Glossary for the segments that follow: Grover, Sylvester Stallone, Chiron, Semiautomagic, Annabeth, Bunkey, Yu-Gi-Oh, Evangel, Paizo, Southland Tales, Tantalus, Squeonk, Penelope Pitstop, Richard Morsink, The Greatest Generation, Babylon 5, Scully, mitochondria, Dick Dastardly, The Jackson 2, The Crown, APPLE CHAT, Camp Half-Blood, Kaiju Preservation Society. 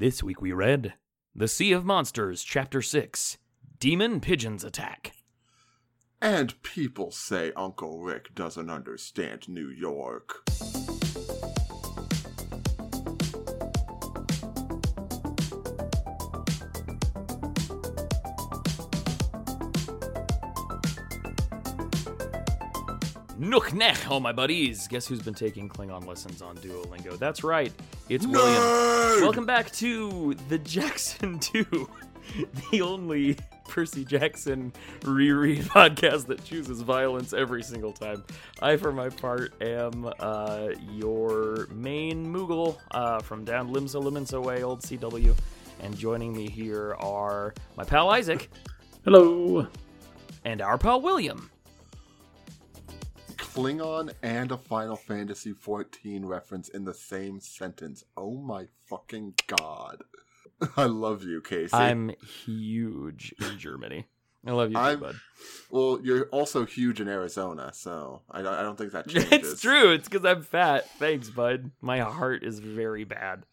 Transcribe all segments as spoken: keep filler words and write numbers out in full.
This week we read The Sea of Monsters, Chapter six, Demon Pigeons Attack. And people say Uncle Rick doesn't understand New York. Nook Nech, all my buddies. Guess who's been taking Klingon lessons on Duolingo? That's right, it's Nerd! William. Welcome back to The Jackson two, the only Percy Jackson reread podcast that chooses violence every single time. I, for my part, am uh, your main Moogle uh, from down Limsa Lominsa way, old C W, and joining me here are my pal Isaac. Hello. And our pal William. Klingon and a Final Fantasy fourteen reference in the same sentence. Oh my fucking god. I love you, Casey. I'm huge in Germany. I love you, too, bud. Well, you're also huge in Arizona, so I, I don't think that changes. It's true. It's because I'm fat. Thanks, bud. My heart is very bad.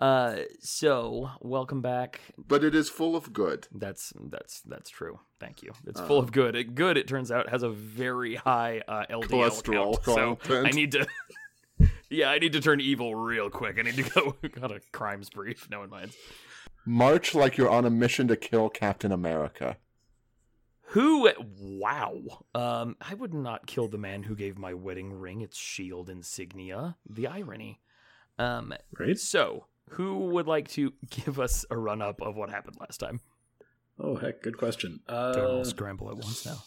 Uh, so welcome back. But it is full of good. That's that's that's true. Thank you. It's uh, full of good. It, good. It turns out has a very high uh, L D L cholesterol count, so I need to. yeah, I need to turn evil real quick. I need to go got a crimes brief. No one minds. March like you're on a mission to kill Captain America. Who? Wow. Um, I would not kill the man who gave my wedding ring its shield insignia. The irony. Um. Right. So. Who would like to give us a run-up of what happened last time? Oh, heck, good question. Uh, Don't all scramble at once now.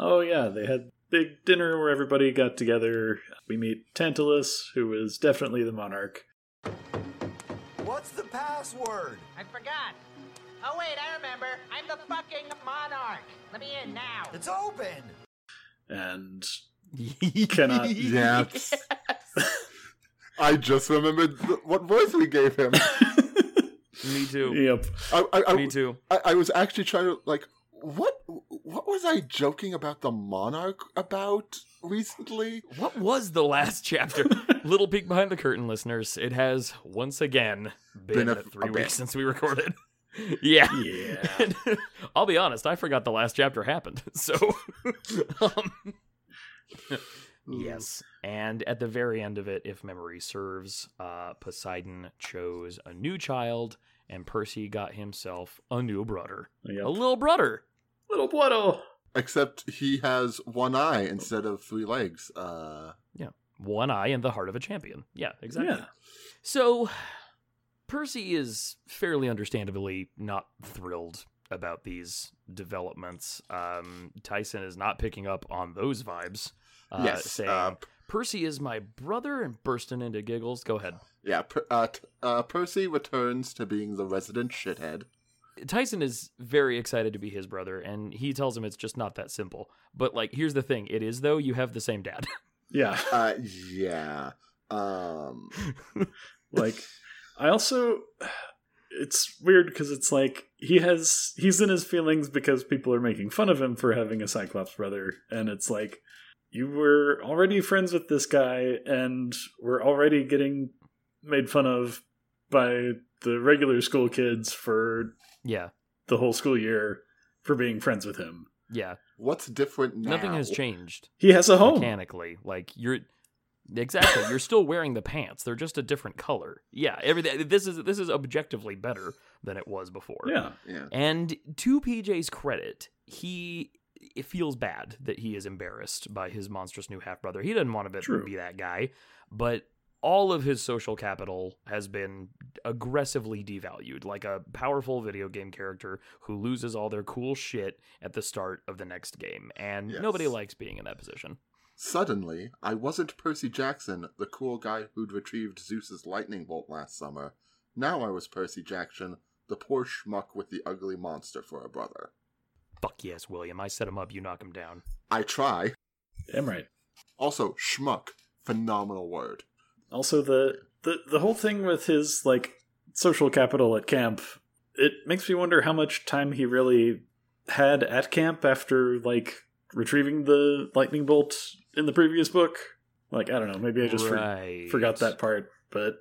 Oh, yeah, they had big dinner where everybody got together. We meet Tantalus, who is definitely the monarch. What's the password? I forgot. Oh, wait, I remember. I'm the fucking monarch. Let me in now. It's open! And he cannot... yeah. Yes. I just remembered what voice we gave him. Me too. Yep. I, I, I, Me too. I, I was actually trying to, like, what What was I joking about the monarch about recently? What was the last chapter? Little peek behind the curtain, listeners. It has, once again, been, been a, three a weeks bit. since we recorded. yeah. yeah. I'll be honest, I forgot the last chapter happened, so... um, Yes, and at the very end of it, if memory serves, uh, Poseidon chose a new child, and Percy got himself a new brother. Yep. A little brother! Little brother! Except he has one eye instead of three legs. Uh... Yeah, one eye and the heart of a champion. Yeah, exactly. Yeah. So, Percy is fairly understandably not thrilled about these developments. Um, Tyson is not picking up on those vibes. Uh, yes, saying, uh, Percy is my brother, and bursting into giggles. Go ahead. Yeah, per, uh, t- uh, Percy returns to being the resident shithead. Tyson is very excited to be his brother, and he tells him it's just not that simple. But, like, here's the thing. It is, though, you have the same dad. yeah. Uh, yeah. Um. like, I also... It's weird because it's like he has... He's in his feelings because people are making fun of him for having a Cyclops brother, and it's like... You were already friends with this guy, and were already getting made fun of by the regular school kids for yeah the whole school year for being friends with him. Yeah. What's different now? Nothing has changed. He has a home. Mechanically. Like, you're... Exactly. You're still wearing the pants. They're just a different color. Yeah. Everything. This is this is objectively better than it was before. Yeah. yeah. And to P J's credit, he... It feels bad that he is embarrassed by his monstrous new half-brother. He doesn't want to be, True. be that guy, but all of his social capital has been aggressively devalued, like a powerful video game character who loses all their cool shit at the start of the next game, and yes. nobody likes being in that position. Suddenly, I wasn't Percy Jackson, the cool guy who'd retrieved Zeus's lightning bolt last summer. Now I was Percy Jackson, the poor schmuck with the ugly monster for a brother. Fuck yes, William. I set him up. You knock him down. I try. Damn right. Also, schmuck. Phenomenal word. Also, the, the the whole thing with his, like, social capital at camp, it makes me wonder how much time he really had at camp after, like, retrieving the lightning bolt in the previous book. Like, I don't know. Maybe I just right. for, forgot that part. But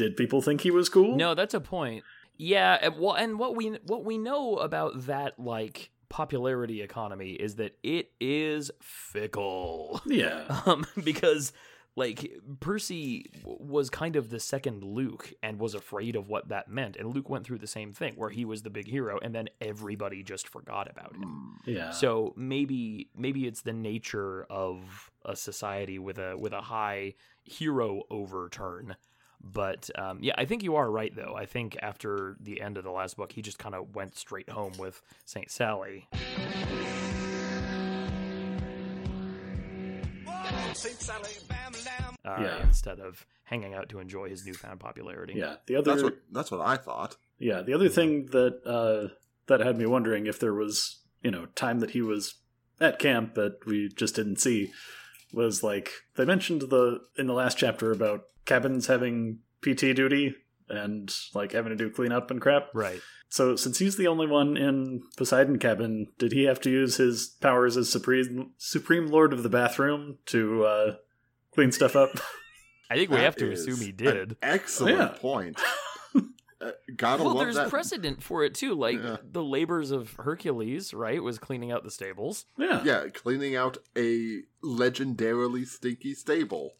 did people think he was cool? No, that's a point. Yeah, and, well, and what we what we know about that, like, popularity economy is that it is fickle. Yeah. Um, because, like, Percy was kind of the second Luke and was afraid of what that meant. And Luke went through the same thing where he was the big hero and then everybody just forgot about him. Yeah. So maybe maybe it's the nature of a society with a with a high hero overturn. But um, yeah, I think you are right, though. I think after the end of the last book, he just kind of went straight home with Saint Sally. Whoa, Saint Sally, bam, bam. Uh, yeah. Instead of hanging out to enjoy his newfound popularity. Yeah, the other that's what, that's what I thought. Yeah, the other thing that uh, that had me wondering if there was, you know, time that he was at camp that we just didn't see was, like, they mentioned the in the last chapter about Cabin's having P T duty and, like, having to do cleanup and crap. Right. So since he's the only one in Poseidon Cabin, did he have to use his powers as Supreme Supreme Lord of the Bathroom to uh, clean stuff up? I think we that have to assume he did. An excellent yeah. point. Uh, gotta well, love there's that. Precedent for it too, like yeah. the labors of Hercules, right, was cleaning out the stables. Yeah, yeah, cleaning out a legendarily stinky stable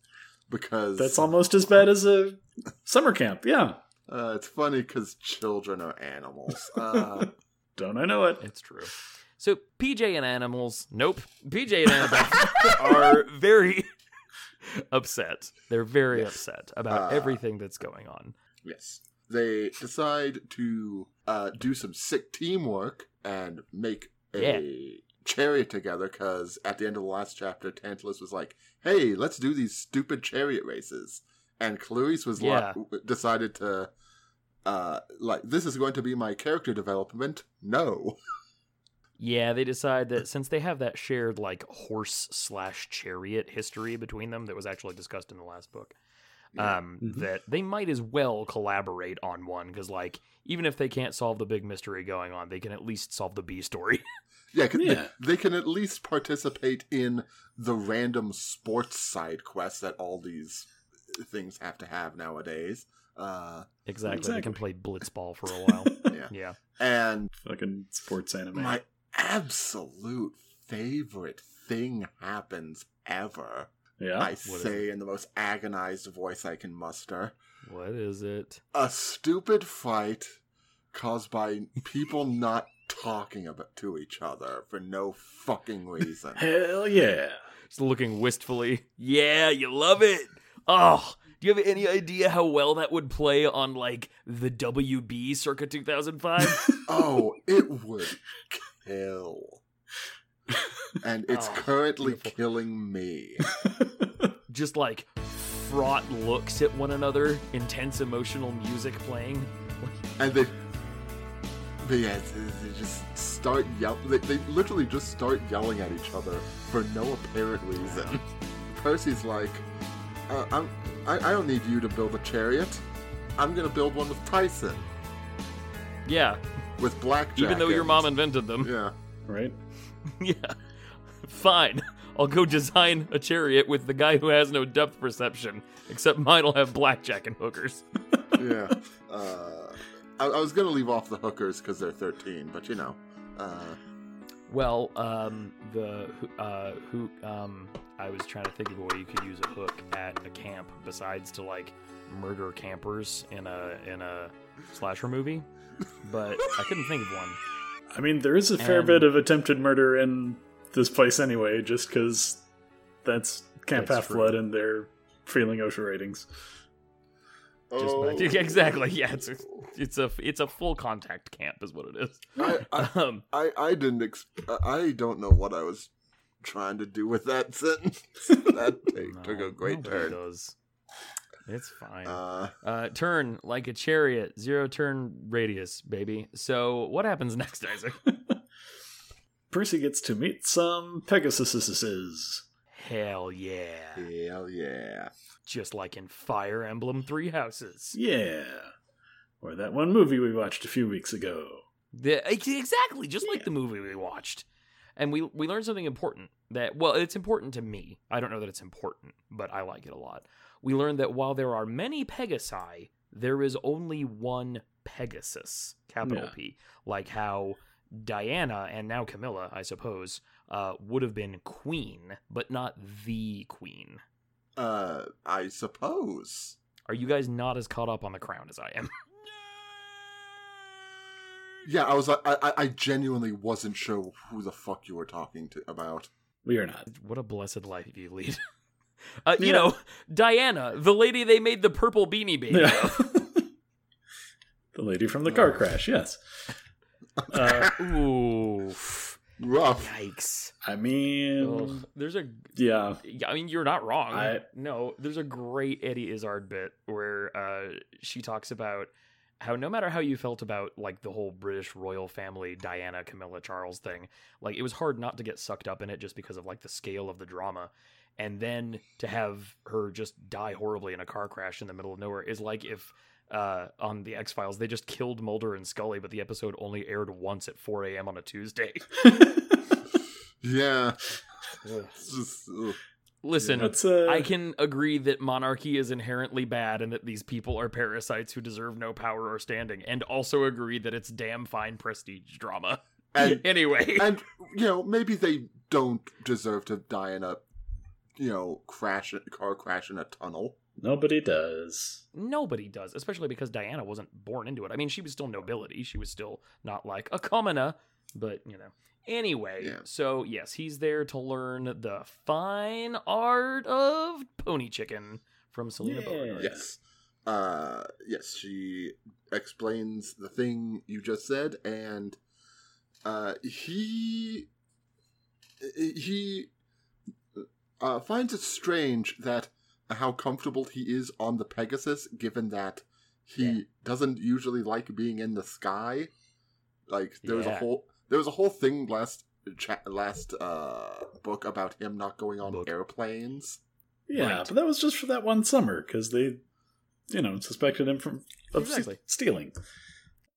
because that's almost as bad as a summer camp. Yeah, uh, it's funny because children are animals. Uh, Don't I know it? It's true. So P J and animals, nope. P J and Annabeth are very upset. They're very yes. upset about uh, everything that's going on. Yes. They decide to uh, do some sick teamwork and make a yeah. chariot together because at the end of the last chapter, Tantalus was like, hey, let's do these stupid chariot races. And Clarice was yeah. like, decided to, uh, like, this is going to be my character development. No. Yeah, they decide that since they have that shared, like, horse slash chariot history between them that was actually discussed in the last book. Yeah. Um, mm-hmm. that they might as well collaborate on one because, like, even if they can't solve the big mystery going on, they can at least solve the B story. yeah, yeah. They, they can at least participate in the random sports side quests that all these things have to have nowadays. Uh, exactly. exactly. They can play blitzball for a while. yeah. yeah, and fucking sports anime. My absolute favorite thing happens ever. Yeah. I say in the most agonized voice I can muster. What is it? A stupid fight caused by people not talking about to each other for no fucking reason. Hell yeah. Just looking wistfully. Yeah, you love it. Oh, do you have any idea how well that would play on, like, the W B circa two thousand five? Oh, it would kill. And it's oh, currently beautiful. Killing me. Just, like, fraught looks at one another, intense emotional music playing. And they, they, yeah, they just start yelling. They, they literally just start yelling at each other for no apparent reason. Percy's like, uh, I'm, I, I don't need you to build a chariot. I'm going to build one with Tyson. Yeah. With blackjack. Even though your mom invented them. Yeah. Right? Yeah, fine. I'll go design a chariot with the guy who has no depth perception, except mine'll have blackjack and hookers. yeah, uh, I, I was gonna leave off the hookers because they're thirteen, but you know. Uh... Well, um, the uh, who um, I was trying to think of a way you could use a hook at a camp besides to, like, murder campers in a in a slasher movie, but I couldn't think of one. I mean, there is a fair and, bit of attempted murder in this place anyway, just because that's Camp Half-Blood and they're feeling OSHA ratings. Oh. Just, exactly, yeah. It's a, it's a it's a full contact camp is what it is. I I, um, I, I didn't. Ex- I don't know what I was trying to do with that sentence. That take, no, took a great turn. Does. It's fine. Uh, uh, turn like a chariot. Zero turn radius, baby. So what happens next, Isaac? Percy gets to meet some Pegasuses. Hell yeah. Hell yeah. Just like in Fire Emblem Three Houses. Yeah. Or that one movie we watched a few weeks ago. The, exactly. Just yeah. like the movie we watched. And we we learned something important. That Well, it's important to me. I don't know that it's important, but I like it a lot. We learned that while there are many Pegasi, there is only one Pegasus, capital yeah. P, like how Diana and now Camilla, I suppose, uh, would have been queen, but not the queen. Uh, I suppose. Are you guys not as caught up on The Crown as I am? Yeah, I was. I, I, I genuinely wasn't sure who the fuck you were talking to about. We are not. What a blessed life you lead. Uh, you yeah. know, Diana, the lady they made the purple beanie baby yeah. of. The lady from the car crash, yes. Uh, ooh. Rough. Yikes. I mean... Ugh. There's a... Yeah. I mean, you're not wrong. I, no, there's a great Eddie Izzard bit where uh, she talks about how no matter how you felt about, like, the whole British royal family, Diana, Camilla, Charles thing, like, it was hard not to get sucked up in it just because of, like, the scale of the drama. And then to have her just die horribly in a car crash in the middle of nowhere is like if uh, on the X-Files, they just killed Mulder and Scully, but the episode only aired once at four a.m. on a Tuesday. Yeah. Just, listen, uh... I can agree that monarchy is inherently bad and that these people are parasites who deserve no power or standing, and also agree that it's damn fine prestige drama. And, anyway. And, you know, maybe they don't deserve to die in a... you know, crash car crash in a tunnel. Nobody does. Nobody does, especially because Diana wasn't born into it. I mean, she was still nobility. She was still not like a commoner, but, you know. Anyway, yeah. So, yes, he's there to learn the fine art of pony chicken from Selena yeah. Beauregard. Yes. Uh, yes, she explains the thing you just said, and uh, he... He... Uh, finds it strange that how comfortable he is on the Pegasus, given that he yeah. doesn't usually like being in the sky. Like there yeah. was a whole there was a whole thing last cha- last uh, book about him not going on book. airplanes. Yeah, right. But that was just for that one summer because they, you know, suspected him from of exactly. st- stealing.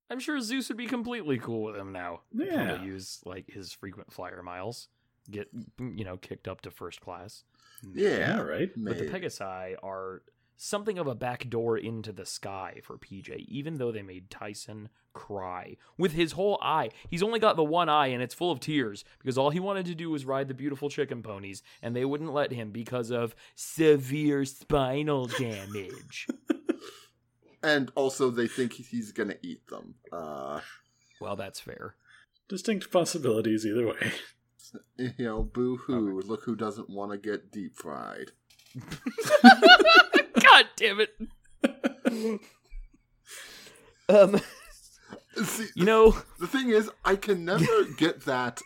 I'm sure Zeus would be completely cool with him now. Yeah, probably use like his frequent flyer miles. Get, you know, kicked up to first class. Yeah, yeah right. But the Pegasi are something of a backdoor into the sky for P J, even though they made Tyson cry with his whole eye. He's only got the one eye, and it's full of tears because all he wanted to do was ride the beautiful chicken ponies, and they wouldn't let him because of severe spinal damage. And also, they think he's going to eat them. Uh... Well, that's fair. Distinct possibilities either way. You know, boo-hoo, okay. Look who doesn't want to get deep fried. God damn it. um, See, you know... The thing is, I can never get that...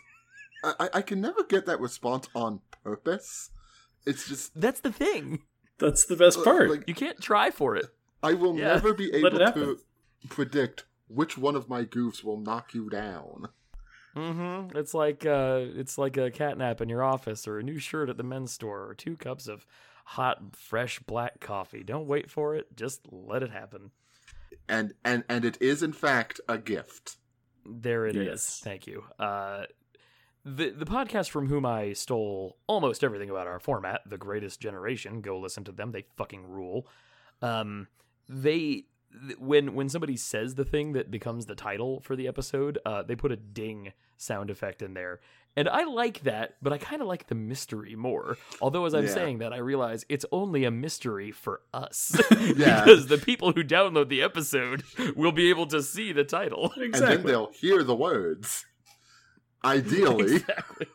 I, I can never get that response on purpose. It's just... That's the thing. That's the best part. Like, you can't try for it. I will yeah. never be able to happen. predict which one of my goofs will knock you down. Mm-hmm. It's like uh, it's like a catnap in your office, or a new shirt at the men's store, or two cups of hot, fresh black coffee. Don't wait for it; just let it happen. And and and it is, in fact, a gift. There it yes. is. Thank you. Uh, the the podcast from whom I stole almost everything about our format, The Greatest Generation. Go listen to them; they fucking rule. Um, they. When when somebody says the thing that becomes the title for the episode, uh, they put a ding sound effect in there. And I like that, but I kind of like the mystery more. Although, as I'm yeah. saying that, I realize it's only a mystery for us. Yeah. Because the people who download the episode will be able to see the title. Exactly. And then they'll hear the words. Ideally. Exactly.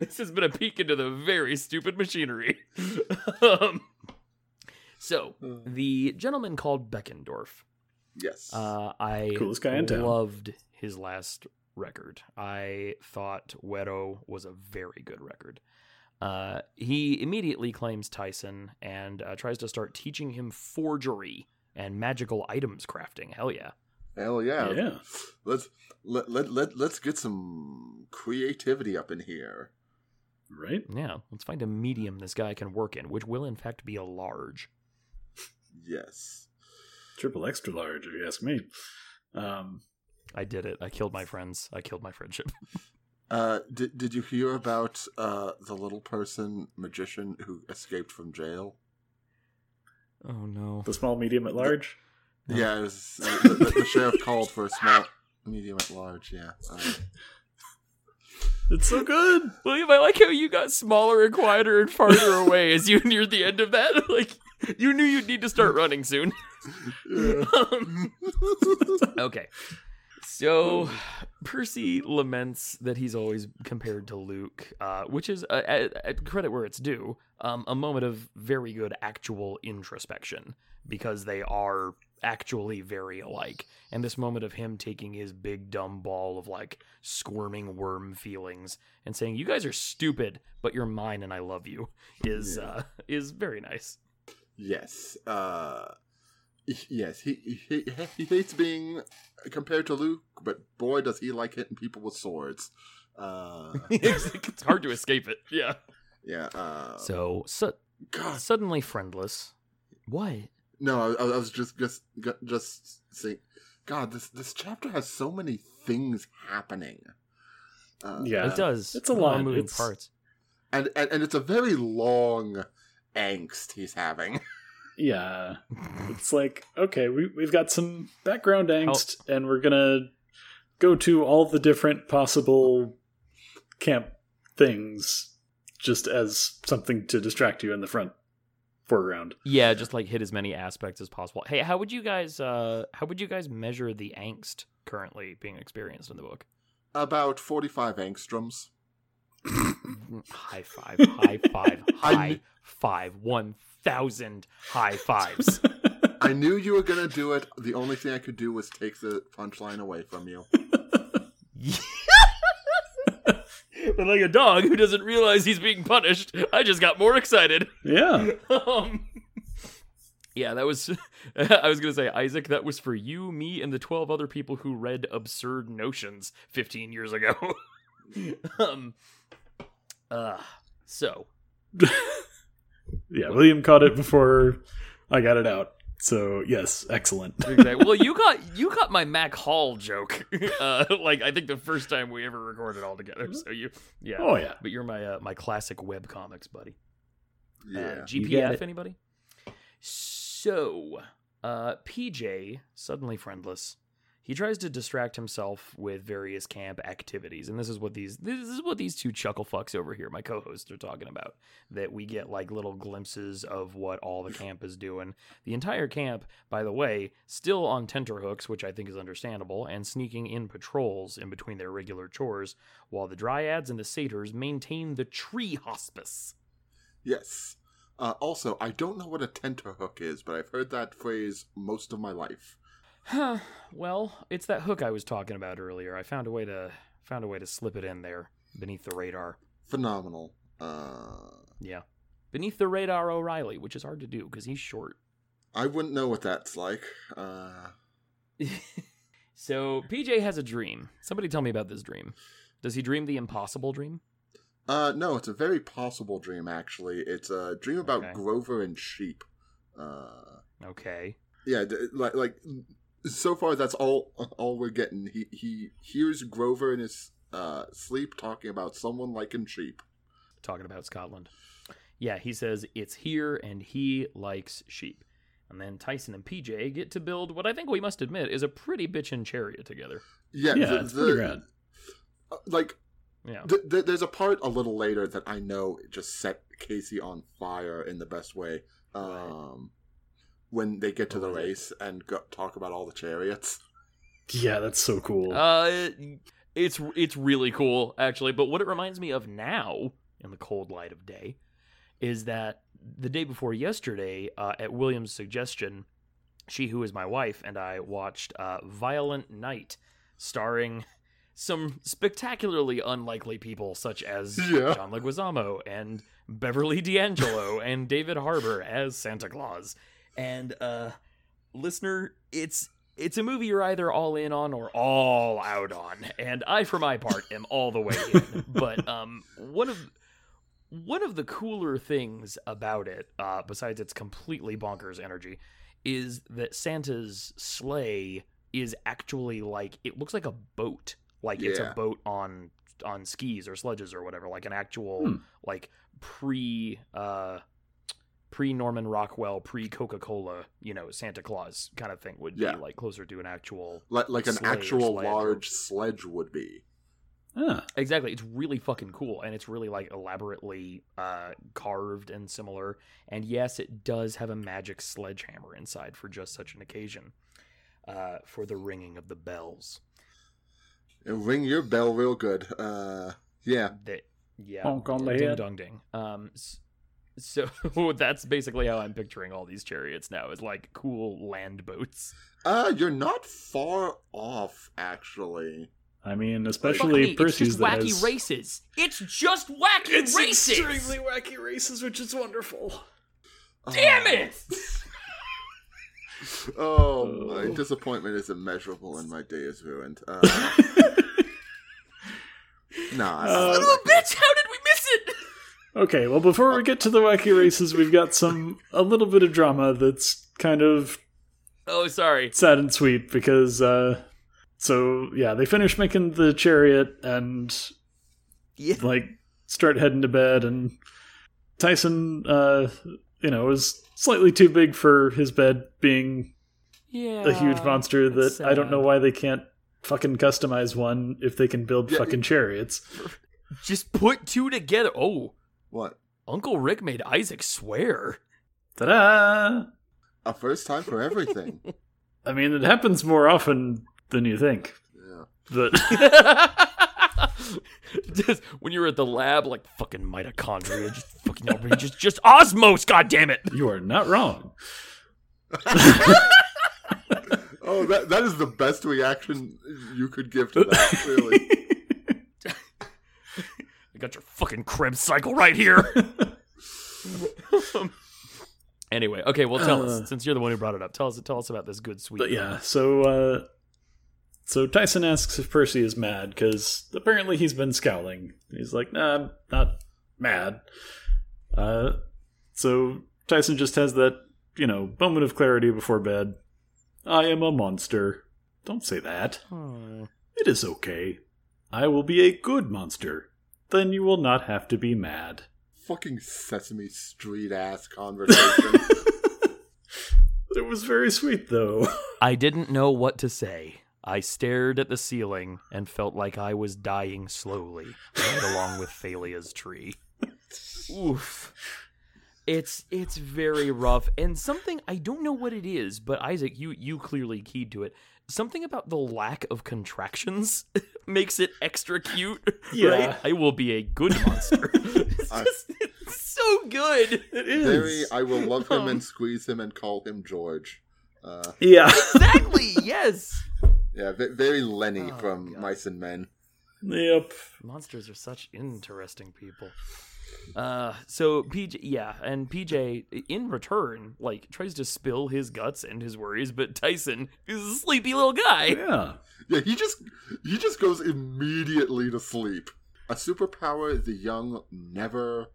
This has been a peek into the very stupid machinery. um... So, the gentleman called Beckendorf. Yes. Uh, I Coolest guy in town. loved his last record. I thought Wero was a very good record. Uh, he immediately claims Tyson and uh, tries to start teaching him forgery and magical items crafting. Hell yeah. Hell yeah. Yeah. Let's, let, let, let, let's get some creativity up in here. Right? Yeah. Let's find a medium this guy can work in, which will in fact be a large. Yes. Triple extra large, if you ask me. Um, I did it. I killed my friends. I killed my friendship. uh, did, did you hear about uh, the little person magician who escaped from jail? Oh, no. The small, medium, at large? No. Yeah, it was, uh, the, the, the sheriff called for a small, medium, and large. Yeah. Uh, It's so good. William, I like how you got smaller and quieter and farther away as you neared the end of that. Like, you knew you'd need to start running soon. Yeah. Um, okay. So, Percy laments that he's always compared to Luke, uh, which is, uh, at, at credit where it's due, um, a moment of very good actual introspection, because they are actually very alike. And this moment of him taking his big dumb ball of like squirming worm feelings and saying, you guys are stupid, but you're mine and I love you, is yeah. uh is very nice. Yes. Uh yes, he, he he hates being compared to Luke, but boy does he like hitting people with swords. Uh it's hard to escape it. Yeah. Yeah. Uh so, so God. Suddenly friendless. What? No, I, I was just just just saying, God, this this chapter has so many things happening. Uh, yeah, it does. It's a lot of moving parts, and, and and it's a very long angst he's having. Yeah, it's like, okay, we we've got some background angst, I'll... and we're gonna go to all the different possible camp things just as something to distract you in the front. Foreground. Yeah, just like hit as many aspects as possible. Hey, how would you guys uh how would you guys measure the angst currently being experienced in the book? About forty-five angstroms. High five, high five, high kn- five, one thousand high fives. I knew you were gonna do it. The only thing I could do was take the punchline away from you. Yeah. But like a dog who doesn't realize he's being punished, I just got more excited. Yeah. Um, yeah, that was... I was going to say, Isaac, that was for you, me, and the twelve other people who read Absurd Notions fifteen years ago. um. Uh, so. Yeah, William caught it before I got it out. So, yes, excellent. Exactly. Well, you got you got my Mac Hall joke, uh, like, I think the first time we ever recorded all together. So you, yeah. Oh, yeah. But you're my uh, my classic web comics buddy. Yeah. Uh, G P F, anybody? So, uh, P J, suddenly friendless, he tries to distract himself with various camp activities, and this is what these this is what these two chuckle fucks over here, my co-hosts, are talking about. That we get like little glimpses of what all the camp is doing. The entire camp, by the way, still on tenterhooks, which I think is understandable, and sneaking in patrols in between their regular chores, while the Dryads and the Satyrs maintain the tree hospice. Yes. Uh, also, I don't know what a tenterhook is, but I've heard that phrase most of my life. Huh. Well, it's that hook I was talking about earlier. I found a way to found a way to slip it in there beneath the radar. Phenomenal. Uh, yeah, beneath the radar, O'Reilly, which is hard to do because he's short. I wouldn't know what that's like. Uh... So P J has a dream. Somebody tell me about this dream. Does he dream the impossible dream? Uh, no, it's a very possible dream. Actually, it's a dream about okay. Grover and sheep. Uh, okay. Yeah, like like. So far, that's all all we're getting. He he hears Grover in his uh, sleep talking about someone liking sheep. Talking about Scotland. Yeah, he says, it's here and he likes sheep. And then Tyson and P J get to build what I think we must admit is a pretty bitchin' chariot together. Yeah, yeah the, it's pretty the, rad. Uh, like, yeah. th- th- there's a part a little later that I know just set Casey on fire in the best way. Um right. When they get to the race and go- talk about all the chariots. Yeah, that's so cool. Uh, it, it's it's really cool, actually. But what it reminds me of now, in the cold light of day, is that the day before yesterday, uh, at William's suggestion, she who is my wife and I watched uh, Violent Night, starring some spectacularly unlikely people such as yeah. John Leguizamo and Beverly D'Angelo and David Harbour as Santa Claus. And, uh, listener, it's it's a movie you're either all in on or all out on. And I, for my part, am all the way in. But um, one of one of the cooler things about it, uh, besides its completely bonkers energy, is that Santa's sleigh is actually like, it looks like a boat. Like yeah. It's a boat on on skis or sledges or whatever. Like an actual, hmm. like, pre... uh pre-Norman Rockwell, pre-Coca-Cola, you know, Santa Claus kind of thing would yeah. be like closer to an actual Like, like an actual sledge. large sledge would be. Huh. Exactly. It's really fucking cool, and it's really like elaborately uh, carved and similar. And yes, it does have a magic sledgehammer inside for just such an occasion, uh, for the ringing of the bells. And ring your bell real good. Uh, yeah. The, yeah. Honk on the ding, head. Ding, dong, ding. Um, so that's basically how I'm picturing all these chariots now, is like cool land boats. Uh, you're not far off, actually. I mean, especially me, Percy's. It's just that wacky has... races. It's just wacky it's races. It's extremely wacky races, which is wonderful. Oh. Damn it! oh, oh, my disappointment is immeasurable, and my day is ruined. Uh, nah, uh, little bitch. How did we miss it? Okay, well, before we get to the wacky races, we've got some a little bit of drama that's kind of oh, sorry, sad and sweet because. Uh, So, yeah, they finish making the chariot and, yeah. like, start heading to bed. And Tyson, uh, you know, is slightly too big for his bed, being yeah, a huge monster that sad. I don't know why they can't fucking customize one if they can build yeah. fucking chariots. Just put two together. Oh. What? Uncle Rick made Isaac swear. Ta-da! A first time for everything. I mean, it happens more often... than you think. Yeah. But just when you were at the lab, like fucking mitochondria, just fucking everybody, just just osmos, goddammit. You are not wrong. oh, that that is the best reaction you could give to that, really. I got your fucking Krebs cycle right here. Anyway, okay, well tell uh, us, since you're the one who brought it up, tell us tell us about this good sweet. But thing. yeah, so uh So Tyson asks if Percy is mad, because apparently he's been scowling. He's like, nah, I'm not mad. Uh, so Tyson just has that, you know, moment of clarity before bed. I am a monster. Don't say that. Aww. It is okay. I will be a good monster. Then you will not have to be mad. Fucking Sesame Street-ass conversation. It was very sweet, though. I didn't know what to say. I stared at the ceiling and felt like I was dying slowly, right along with Thalia's tree. Oof. It's it's very rough. And something, I don't know what it is, but Isaac, you, you clearly keyed to it. Something about the lack of contractions makes it extra cute, yeah. right? I will be a good monster. it's I, just it's so good. It is. Very, I will love him um, and squeeze him and call him George. Uh, yeah. Exactly, yes. Yeah, very Lenny oh, from God. Mice and Men. Yep. Monsters are such interesting people. Uh, so P J, yeah, and P J, in return, like, tries to spill his guts and his worries, but Tyson is a sleepy little guy. Yeah. Yeah, he just, he just goes immediately to sleep. A superpower the young never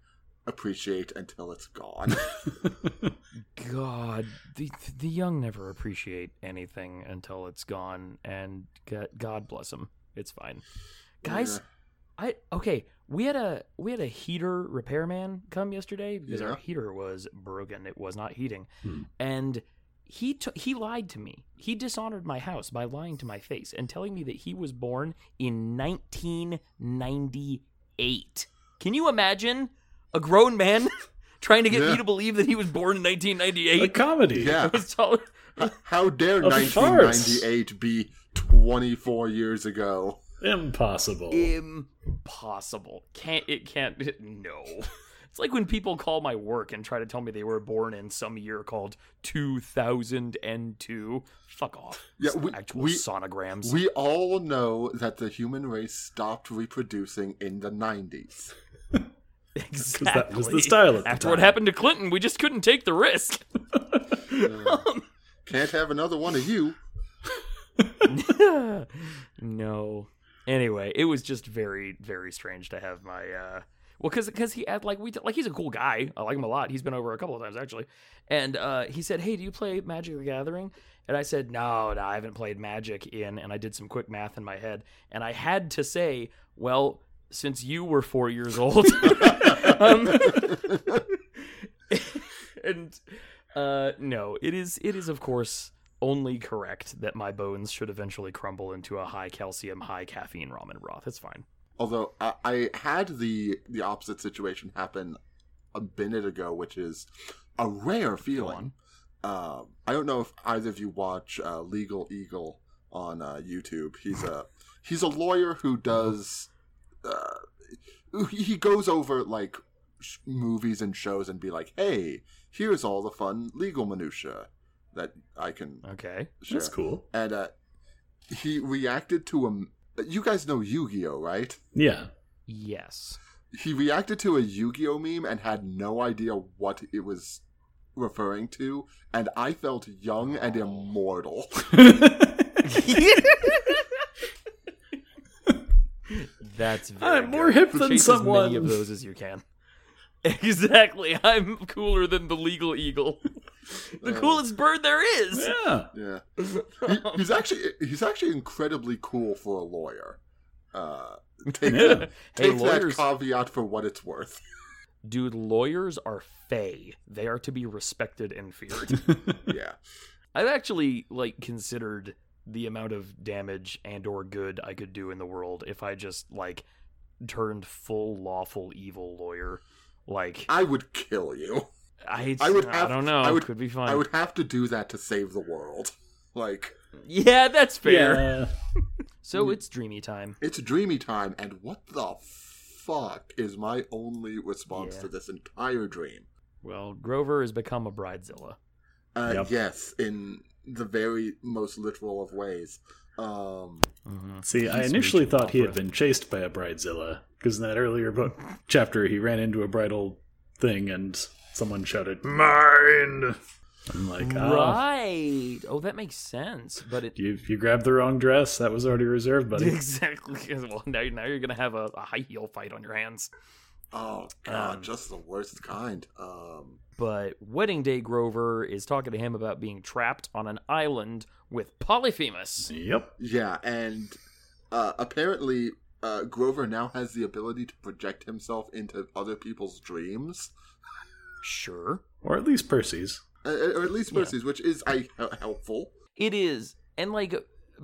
appreciate until it's gone. God, the the young never appreciate anything until it's gone, and God bless them. It's fine, guys. Yeah. I okay. We had a we had a heater repairman come yesterday because yeah. our heater was broken. It was not heating, hmm. and he t- he lied to me. He dishonored my house by lying to my face and telling me that he was born in nineteen ninety-eight. Can you imagine? A grown man trying to get yeah. me to believe that he was born in nineteen ninety-eight. A comedy. Yeah. How dare nineteen ninety-eight be twenty-four years ago? Impossible. Impossible. Can't, it can't, it, no. It's like when people call my work and try to tell me they were born in some year called two thousand two. Fuck off. Yeah, we, actual we, sonograms. We all know that the human race stopped reproducing in the nineties. Exactly. That was the style of the After time. What happened to Clinton, we just couldn't take the risk. um, Can't have another one of you. No. Anyway, it was just very, very strange to have my. Uh, well, because because he had, like we like he's a cool guy. I like him a lot. He's been over a couple of times actually, and uh, he said, "Hey, do you play Magic the Gathering?" And I said, "No, no, I haven't played Magic in." And I did some quick math in my head, and I had to say, "Well, since you were four years old." um, And uh, no, it is it is of course only correct that my bones should eventually crumble into a high calcium, high caffeine ramen broth. It's fine. Although I, I had the the opposite situation happen a minute ago, which is a rare feeling. Uh, I don't know if either of you watch uh, Legal Eagle on uh, YouTube. He's a he's a lawyer who does. Uh, he goes over like sh- movies and shows and be like, "Hey, here's all the fun legal minutia that I can." Okay, share. That's cool. And uh, he reacted to a. You guys know Yu-Gi-Oh, right? Yeah. Yes. He reacted to a Yu-Gi-Oh meme and had no idea what it was referring to, and I felt young and immortal. That's very I'm more good. hip than Chase someone. As many of those as you can. Exactly. I'm cooler than the legal eagle, the uh, coolest bird there is. Yeah, yeah. He, he's actually he's actually incredibly cool for a lawyer. Uh, take that, take hey, that caveat for what it's worth. Dude, lawyers are fae. They are to be respected and feared. Yeah. I've actually, like, considered the amount of damage and or good I could do in the world if I just, like, turned full lawful evil lawyer. Like... I would kill you. I, I, would have, I don't know. I would, could be fun. I would have to do that to save the world. Like... Yeah, that's fair. Yeah. So it's dreamy time. It's dreamy time, and what the fuck? Fuck is my only response yeah. to this entire dream. Well, Grover has become a bridezilla. Uh, yep. Yes, in the very most literal of ways. Um, mm-hmm. See, He's I initially thought he had been chased by a bridezilla, because in that earlier book chapter he ran into a bridal thing and someone shouted, "Mine!" I'm like, oh. Right. Oh, that makes sense. But it... you you grabbed the wrong dress. That was already reserved, buddy. Exactly. Well, now, now you're going to have a, a high heel fight on your hands. Oh, God, um, just the worst kind. Um... But Wedding Day Grover is talking to him about being trapped on an island with Polyphemus. Yep. Yeah, and uh, apparently uh, Grover now has the ability to project himself into other people's dreams. Sure. Or at least Percy's. Uh, or at least Percy's, yeah. which is I, uh, helpful. It is. And, like,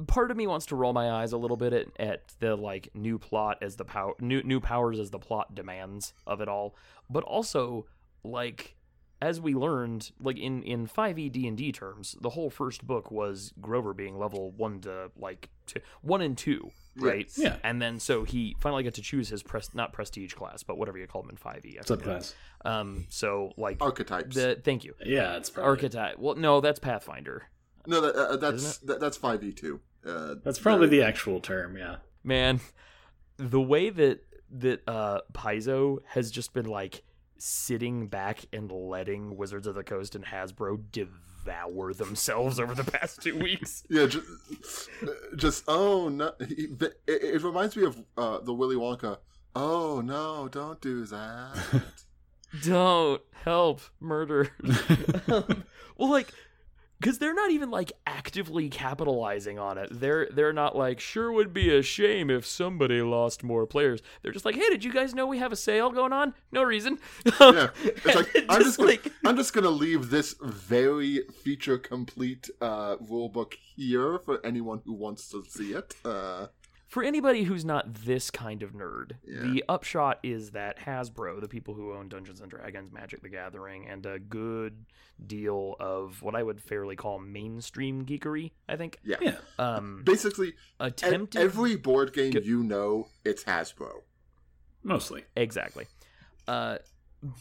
part of me wants to roll my eyes a little bit at, at the, like, new plot as the power, new, new powers as the plot demands of it all. But also, like, as we learned, like, in, in five e D and D terms, the whole first book was Grover being level one to, like, two, one and two, right? Yeah. yeah. And then, so he finally got to choose his, pres- not prestige class, but whatever you call them in five e. Subclass. Um, so, like... Archetypes. The, thank you. Yeah, it's probably... Archetype. Well, no, that's Pathfinder. No, that, uh, that's that, that's five e two. Uh, that's probably the actual term, yeah. Man, the way that, that uh, Paizo has just been, like... sitting back and letting Wizards of the Coast and Hasbro devour themselves over the past two weeks. Yeah, just, just oh no! It, it reminds me of uh, the Willy Wonka. Oh no! Don't do that. Don't help murder. um, well, like, because they're not even like actively capitalizing on it. They're they're not like sure would be a shame if somebody lost more players. They're just like, hey, did you guys know we have a sale going on? No reason. Yeah, it's like just I'm just like... gonna, I'm just gonna leave this very feature complete uh, rulebook here for anyone who wants to see it. Uh... For anybody who's not this kind of nerd, yeah. the upshot is that Hasbro, the people who own Dungeons and Dragons, Magic the Gathering, and a good deal of what I would fairly call mainstream geekery, I think. Yeah. yeah. Um, Basically, attempted... every board game Go- you know, it's Hasbro. Mostly. Exactly. Uh,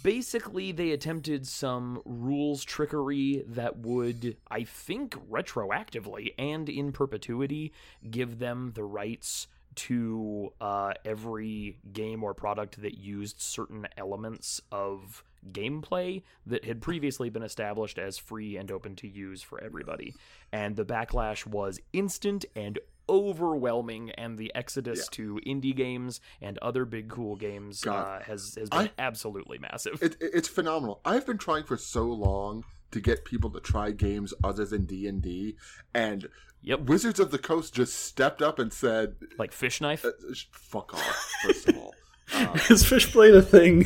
basically, they attempted some rules trickery that would, I think, retroactively and in perpetuity give them the rights to uh, every game or product that used certain elements of gameplay that had previously been established as free and open to use for everybody. And the backlash was instant and overwhelming, and the exodus yeah. to indie games and other big cool games uh, has, has been I, absolutely massive. It, it's phenomenal. I've been trying for so long to get people to try games other than D and D, and yep. Wizards of the Coast just stepped up and said... Like Fish Knife? Uh, fuck off, first of all. Um, Is Fish Blade a thing?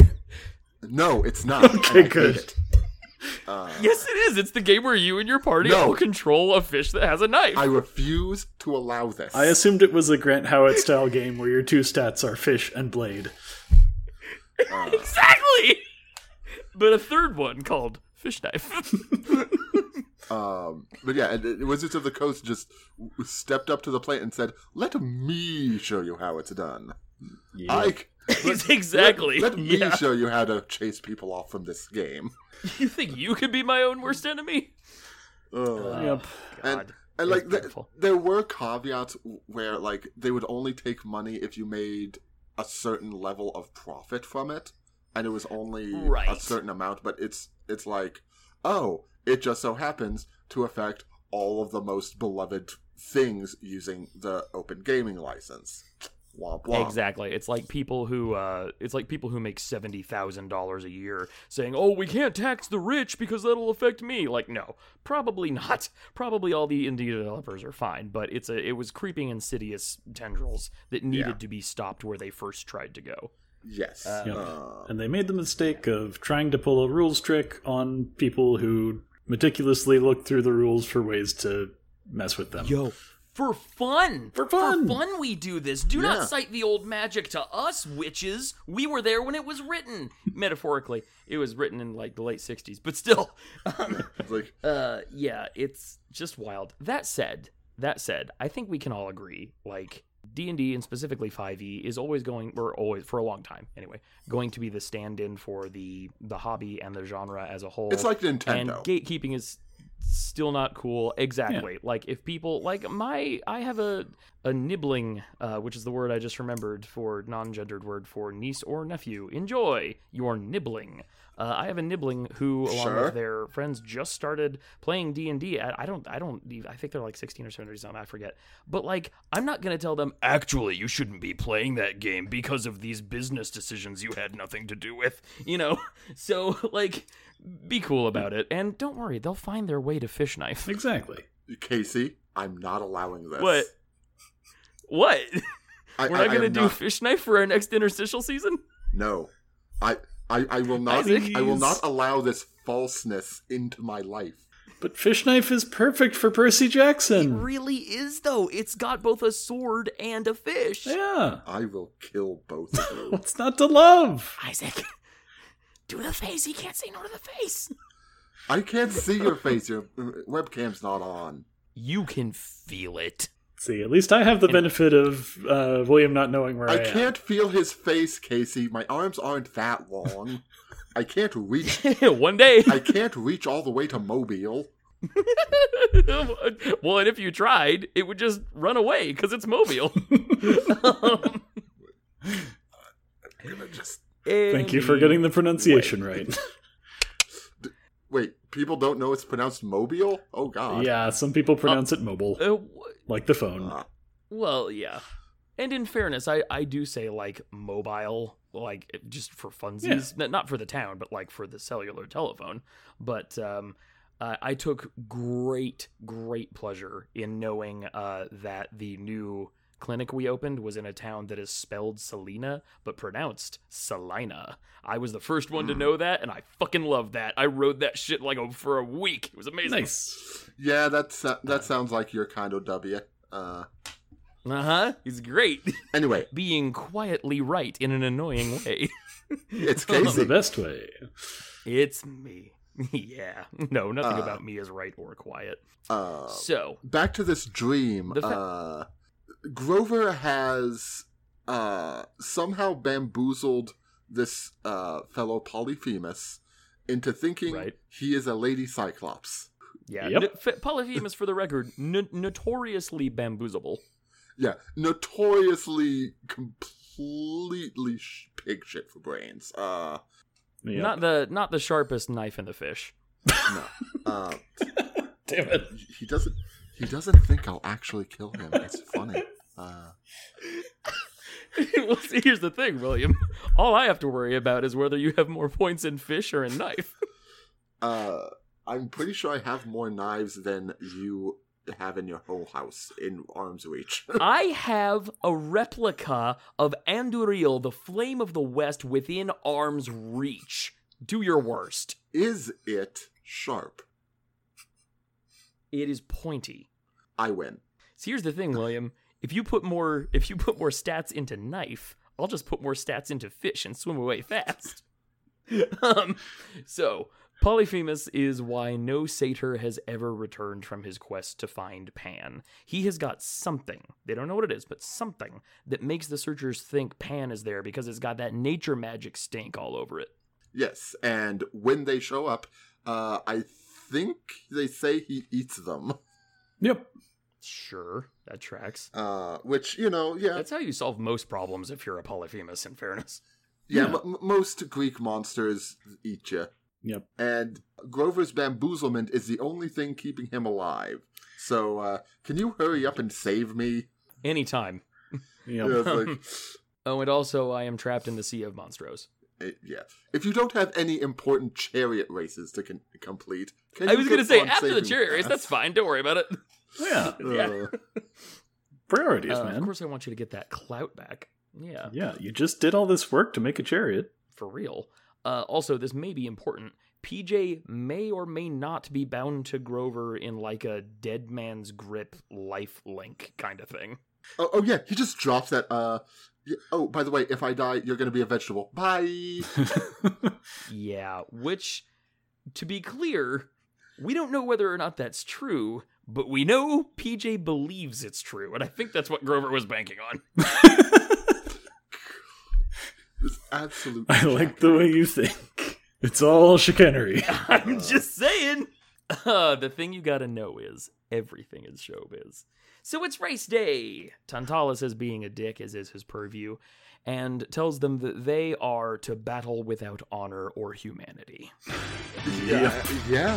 No, it's not. Okay, good. Uh, yes, it is. It's the game where you and your party no. all control a fish that has a knife. I refuse to allow this. I assumed it was a Grant Howitt-style game where your two stats are fish and blade. Uh. Exactly! But a third one called Fish Knife. um, but yeah, and, and Wizards of the Coast just w- stepped up to the plate and said, let me show you how it's done. Yeah. I... Let, exactly. Let, let me yeah. show you how to chase people off from this game. You think you could be my own worst enemy? Uh, yep. And, God. and like, th- there were caveats where like they would only take money if you made a certain level of profit from it, and it was only right. a certain amount. But it's it's like, oh, it just so happens to affect all of the most beloved things using the open gaming license. Womp, womp. Exactly. It's like people who uh, it's like people who make seventy thousand dollars a year saying, "Oh, we can't tax the rich because that'll affect me." Like, no, probably not. Probably all the indie developers are fine, but it's a it was creeping insidious tendrils that needed yeah. to be stopped where they first tried to go. Yes, uh, yeah. uh, and they made the mistake of trying to pull a rules trick on people who meticulously looked through the rules for ways to mess with them. Yo. For fun. For fun. For fun we do this. Do yeah. not cite the old magic to us, witches. We were there when it was written. Metaphorically. It was written in, like, the late sixties. But still. Um, like, uh, yeah, it's just wild. That said, that said, I think we can all agree, like, D and D, and specifically five e, is always going, or always, for a long time, anyway, going to be the stand-in for the, the hobby and the genre as a whole. It's like Nintendo. And gatekeeping is... still not cool. Exactly. Yeah. Like if people like my, I have a, a nibbling, uh, which is the word I just remembered for non-gendered word for niece or nephew. Enjoy your nibbling. Uh, I have a nibbling who, along sure. with their friends, just started playing D and D. I, I don't, I don't, I think they're like sixteen or seventeen or something. I forget. But like, I'm not going to tell them, actually, you shouldn't be playing that game because of these business decisions you had nothing to do with, you know? So like, be cool about it. And don't worry, they'll find their way to Fish Knife. Exactly. Casey, I'm not allowing this. What? What? I, We're I, not going to do not... Fish Knife for our next interstitial season? No. I... I, I will not Please. I will not allow this falseness into my life. But Fish Knife is perfect for Percy Jackson. It really is, though. It's got both a sword and a fish. Yeah. I will kill both of you. What's not to love? Isaac, do the face. He can't say no to the face. I can't see your face. Your webcam's not on. You can feel it. See, at least I have the benefit of uh, William not knowing where I, I am. I can't feel his face, Casey. My arms aren't that long. I can't reach... One day. I can't reach all the way to Mobile. Well, and if you tried, it would just run away, because it's Mobile. um, I'm gonna just... Thank you for getting the pronunciation wait. right. Wait, people don't know it's pronounced Mobile? Oh, God. Yeah, some people pronounce uh, it mobile. Uh, wh- like the phone. Uh, well, yeah. And in fairness, I, I do say, like, mobile, like, just for funsies. Yeah. Not for the town, but, like, for the cellular telephone. But um, uh, I took great, great pleasure in knowing uh, that the new clinic we opened was in a town that is spelled Salina, but pronounced Salina. I was the first one to know that, and I fucking loved that. I rode that shit like a, for a week. It was amazing. Nice. Yeah, that's, uh, that sounds like your kind of W. Uh huh. It's great. Anyway. Being quietly right in an annoying way. It's Casey. The best way. It's me. Yeah. No, nothing uh, about me is right or quiet. Uh, so. Back to this dream. The fa- uh. Grover has uh, somehow bamboozled this uh, fellow Polyphemus into thinking right. he is a lady Cyclops. Yeah, yep. no, Polyphemus, for the record, no- notoriously bamboozlable. Yeah, notoriously completely sh- pig shit for brains. Uh, yep. Not the not the sharpest knife in the fish. No. Uh, Damn it. He doesn't... He doesn't think I'll actually kill him. It's funny. Uh... Well, see, here's the thing, William. All I have to worry about is whether you have more points in fish or in knife. Uh, I'm pretty sure I have more knives than you have in your whole house, in arm's reach. I have a replica of Anduril, the Flame of the West, within arm's reach. Do your worst. Is it sharp. It is pointy. I win. So here's the thing, William. If you put more, if you put more stats into knife, I'll just put more stats into fish and swim away fast. um, so Polyphemus is why no satyr has ever returned from his quest to find Pan. He has got something. They don't know what it is, but something that makes the searchers think Pan is there because it's got that nature magic stink all over it. Yes, and when they show up, uh, I think they say he eats them. Yep. Sure, that tracks. Uh, which, you know, yeah. That's how you solve most problems if you're a Polyphemus, in fairness. Yeah, yeah. M- most Greek monsters eat you. Yep. And Grover's bamboozlement is the only thing keeping him alive. So, uh, can you hurry up and save me? Anytime. Yep. Yeah, like... Oh, and also I am trapped in the Sea of Monsters. It, yeah. If you don't have any important chariot races to con- complete... Can I was going to say, after the chariot race, that's fine. Don't worry about it. Yeah. yeah. Uh, priorities, uh, man. Of course I want you to get that clout back. Yeah. Yeah, you just did all this work to make a chariot. For real. Uh, also, this may be important. P J may or may not be bound to Grover in like a dead man's grip life link kind of thing. Oh, oh yeah, he just drops that... Uh, oh, by the way, if I die, you're going to be a vegetable. Bye! Yeah, which, to be clear, we don't know whether or not that's true, but we know P J believes it's true, and I think that's what Grover was banking on. It's absolute I chicanery. Like the way you think. It's all chicanery. I'm uh, just saying! Uh, the thing you gotta know is, everything is showbiz. So it's race day. Tantalus, as being a dick, as is his purview, and tells them that they are to battle without honor or humanity. Yeah. Yeah.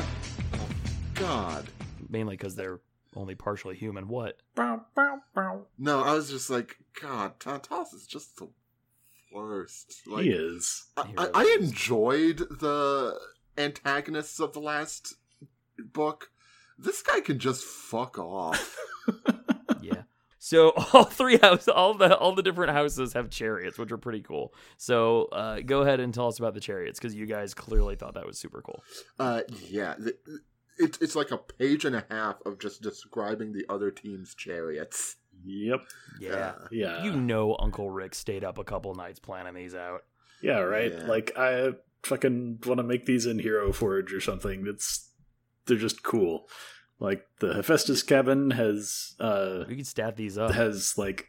Oh, God. Mainly because they're only partially human. What? Bow, bow, bow. No, I was just like, God, Tantalus is just the worst. Like, he is. I, he really I, I enjoyed the antagonists of the last book. This guy can just fuck off. Yeah. So all three houses, all the all the different houses have chariots, which are pretty cool. So uh, go ahead and tell us about the chariots, because you guys clearly thought that was super cool. Uh, yeah. It, it's like a page and a half of just describing the other team's chariots. Yep. Yeah. Uh, yeah. You know Uncle Rick stayed up a couple nights planning these out. Yeah, right? Yeah. Like, I fucking want to make these in Hero Forge or something. That's... They're just cool. Like, the Hephaestus cabin has... Uh, we can stat these up. Has, like,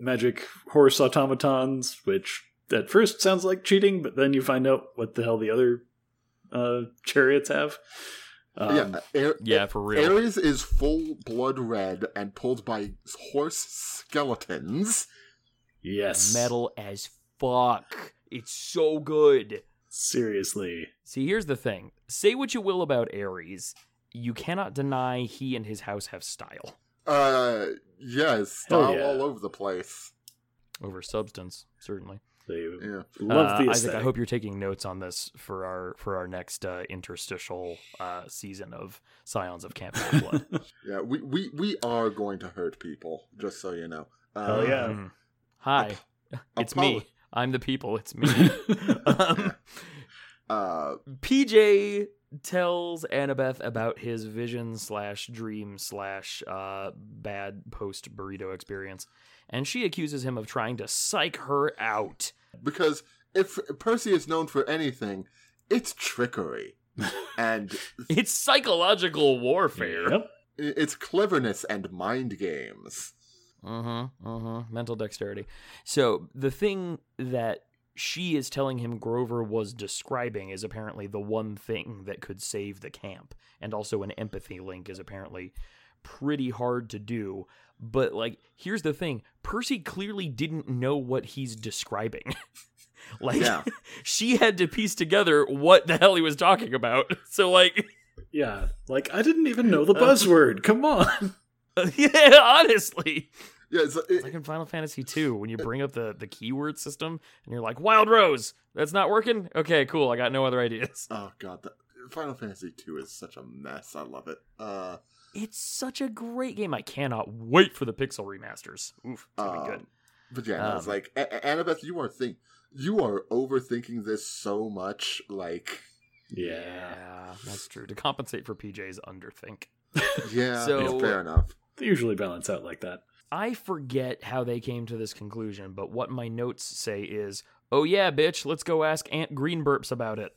magic horse automatons, which at first sounds like cheating, but then you find out what the hell the other uh, chariots have. Um, yeah, Air, yeah, for real. Ares is full blood red and pulled by horse skeletons. Yes. Metal as fuck. It's so good. Seriously. See, here's the thing. Say what you will about Ares, you cannot deny he and his house have style. Uh, yeah, style yeah. all over the place. Over substance, certainly. They yeah. love the uh, Isaac, I hope you're taking notes on this for our for our next uh, interstitial uh, season of Scions of Camp Blood. yeah, we, we, we are going to hurt people, just so you know. Um, Hell yeah. Mm-hmm. Hi, Ap- it's Apollo. me. I'm the people, it's me. um, uh, P J tells Annabeth about his vision slash dream slash uh, bad post burrito experience, and she accuses him of trying to psych her out. Because if Percy is known for anything, it's trickery. And it's psychological warfare. Yep. It's cleverness and mind games. Uh-huh, uh-huh. Mental dexterity. So the thing that she is telling him Grover was describing is apparently the one thing that could save the camp. And also an empathy link is apparently pretty hard to do. But, like, here's the thing. Percy clearly didn't know what he's describing. Like, yeah. She had to piece together what the hell he was talking about. So, like... Yeah, like, I didn't even know the buzzword. Come on. Yeah, honestly. Yeah, it's like, it, it's like in Final Fantasy two, when you bring up the, the keyword system, and you're like, Wild Rose! That's not working? Okay, cool, I got no other ideas. Oh, God. That, Final Fantasy two is such a mess. I love it. Uh, it's such a great game. I cannot wait for the pixel remasters. Oof, it's going to um, be good. But yeah, um, no, it's like, a- Annabeth, you are think you are overthinking this so much, like... Yeah. yeah, that's true. To compensate for P J's underthink. yeah, so, yeah, fair enough. They usually balance out like that. I forget how they came to this conclusion, but what my notes say is, oh yeah, bitch, let's go ask Aunt Greenburps about it.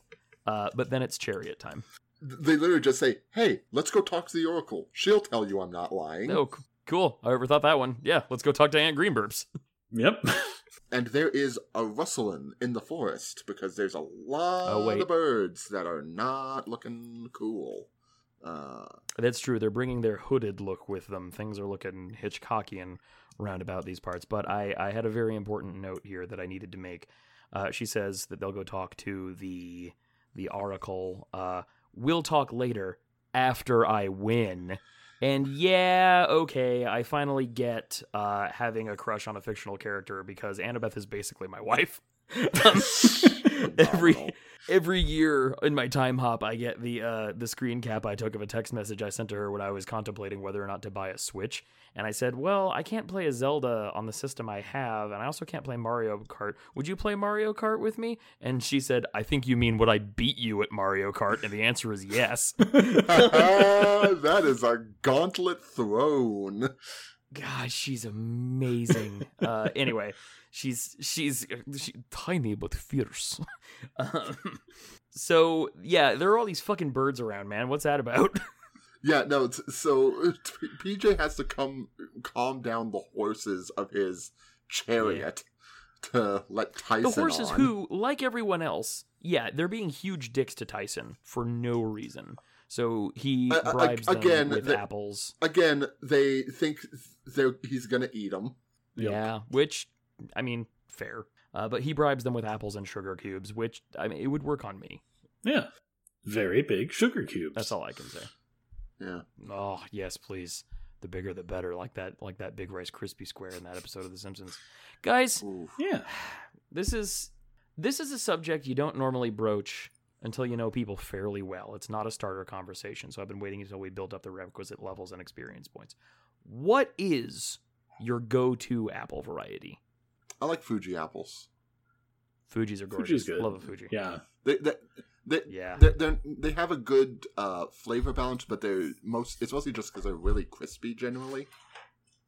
Uh, but then it's chariot time. They literally just say, hey, let's go talk to the Oracle. She'll tell you I'm not lying. Oh, c- cool. I overthought that one. Yeah, let's go talk to Aunt Greenburps. Yep. And there is a rustling in the forest because there's a lot oh, of birds that are not looking cool. Uh, That's true. They're bringing their hooded look with them. Things are looking Hitchcockian round about these parts. But I, I had a very important note here that I needed to make. Uh, she says that they'll go talk to the the Oracle. Uh, we'll talk later after I win. And yeah, okay, I finally get uh, having a crush on a fictional character because Annabeth is basically my wife. um, every every year in my time hop, I get the uh, the screen cap I took of a text message I sent to her when I was contemplating whether or not to buy a Switch. And I said, well, I can't play a Zelda on the system I have, and I also can't play Mario Kart. Would you play Mario Kart with me? And she said, I think you mean would I beat you at Mario Kart? And the answer is yes. That is a gauntlet thrown. God, she's amazing. Uh, anyway, she's she's she, tiny but fierce. um, so yeah, there are all these fucking birds around, man. What's that about? Yeah, no. T- so t- P J has to come calm down the horses of his chariot yeah. to let Tyson. The horses on. Who, like everyone else, yeah, they're being huge dicks to Tyson for no reason. So he bribes uh, again, them with they, apples. Again, they think they're he's going to eat them. Yep. Yeah, which, I mean, fair. Uh, but he bribes them with apples and sugar cubes, which, I mean, it would work on me. Yeah. Very big sugar cubes. That's all I can say. Yeah. Oh, yes, please. The bigger, the better. Like that like that Big Rice Krispie Square in that episode of The Simpsons. Guys, Ooh. yeah, this is this is a subject you don't normally broach until you know people fairly well. It's not a starter conversation, so I've been waiting until we build up the requisite levels and experience points. What is your go-to apple variety? I like Fuji apples. Fuji's are gorgeous. Fuji's good. Love a Fuji. Yeah. They, they, they, yeah. They're, they're, they have a good uh, flavor balance, but they're most. It's mostly just because they're really crispy generally.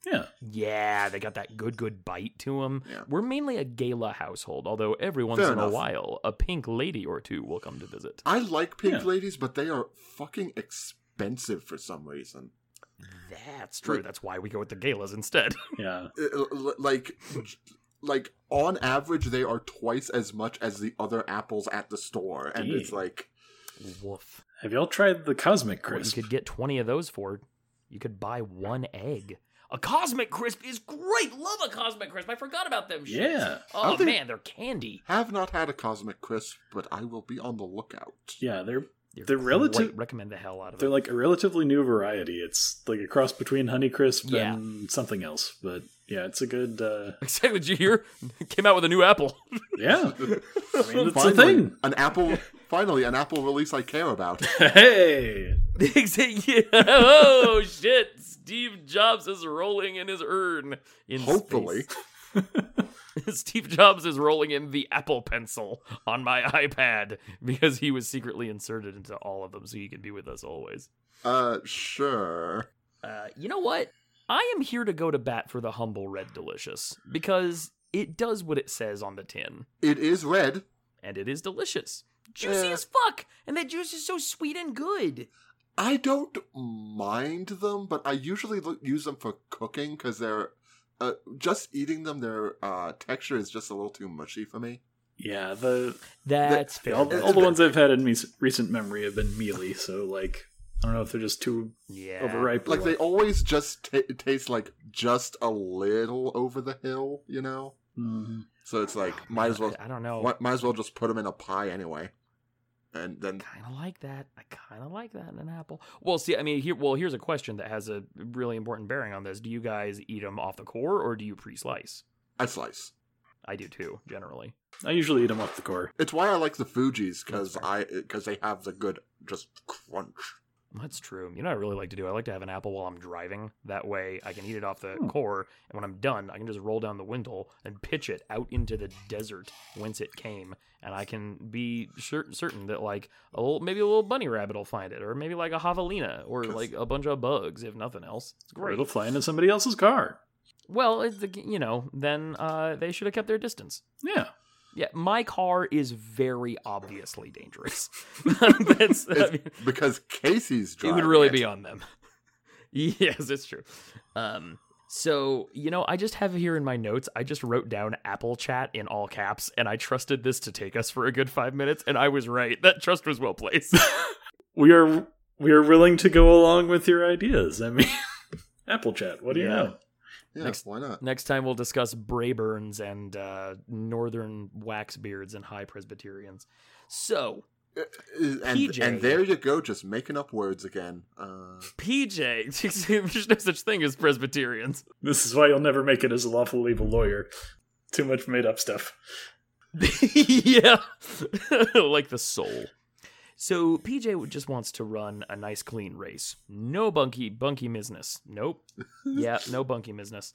Yeah. Yeah, they got that good, good bite to them. Yeah. We're mainly a gala household, although every once Fair in enough. a while, a pink lady or two will come to visit. I like pink yeah. ladies, but they are fucking expensive for some reason. That's true. Like, that's why we go with the galas instead. Yeah. Like, like on average, they are twice as much as the other apples at the store. And Dang. it's like... Woof. Have y'all tried the Cosmic Crisp? Well, you could get twenty of those for... You could buy one egg. A Cosmic Crisp is great. Love a Cosmic Crisp. I forgot about them shit. Yeah. Oh, man, they're candy. Have not had a Cosmic Crisp, but I will be on the lookout. Yeah, they're they're, they're relative. Recommend the hell out of they're it. They're like a relatively new variety. It's like a cross between Honeycrisp yeah. and something else. But yeah, it's a good. Uh... Exactly. Did you hear? Came out with a new apple. Yeah. I mean, it's finally, a thing. An apple. Finally, an apple release I care about. Hey! Oh, shit. Steve Jobs is rolling in his urn. In Hopefully. Steve Jobs is rolling in the Apple Pencil on my iPad because he was secretly inserted into all of them so he can be with us always. Uh, sure. Uh, you know what? I am here to go to bat for the humble Red Delicious because it does what it says on the tin. It is red. And it is delicious. Juicy yeah. as fuck, and that juice is so sweet and good. I don't mind them, but I usually look, use them for cooking because they're uh, just eating them. Their uh, texture is just a little too mushy for me. Yeah, the that's the, fair. All, all the ones I've had in me- recent memory have been mealy, so like I don't know if they're just too yeah. overripe. Like, like they always just t- taste like just a little over the hill, you know. Mm-hmm. So it's like, oh, might as well. I don't know. Might as well just put them in a pie anyway, and then. Kind of like that. I kind of like that in an apple. Well, see, I mean, here. Well, here's a question that has a really important bearing on this. Do you guys eat them off the core, or do you pre-slice? I slice. I do too, generally. I usually eat them off the core. It's why I like the Fujis because I because they have the good just crunch. That's true. You know what I really like to do? I like to have an apple while I'm driving. That way I can eat it off the hmm. core, and when I'm done, I can just roll down the window and pitch it out into the desert whence it came, and I can be sure, certain that, like, a little, maybe a little bunny rabbit will find it, or maybe, like, a javelina, or, like, a bunch of bugs, if nothing else. It's great. Or it'll fly into somebody else's car. Well, it's the, you know, then uh, they should have kept their distance. Yeah. Yeah, my car is very obviously dangerous. That's, I mean, because Casey's driving. It would really it. be on them. Yes, it's true. Um, so, you know, I just have here in my notes, I just wrote down Apple Chat in all caps, and I trusted this to take us for a good five minutes, and I was right. That trust was well placed. We are we are willing to go along with your ideas. I mean, Apple Chat, what do yeah. you know? Yeah, next, why not? Next time we'll discuss Brayburns and uh, Northern Waxbeards and High Presbyterians. So, uh, and, P J... And there you go, just making up words again. Uh... P J! There's no such thing as Presbyterians. This is why you'll never make it as a lawful evil lawyer. Too much made-up stuff. Yeah! Like the soul. So P J just wants to run a nice clean race. No bunky, bunky business. Nope. Yeah, no bunky business.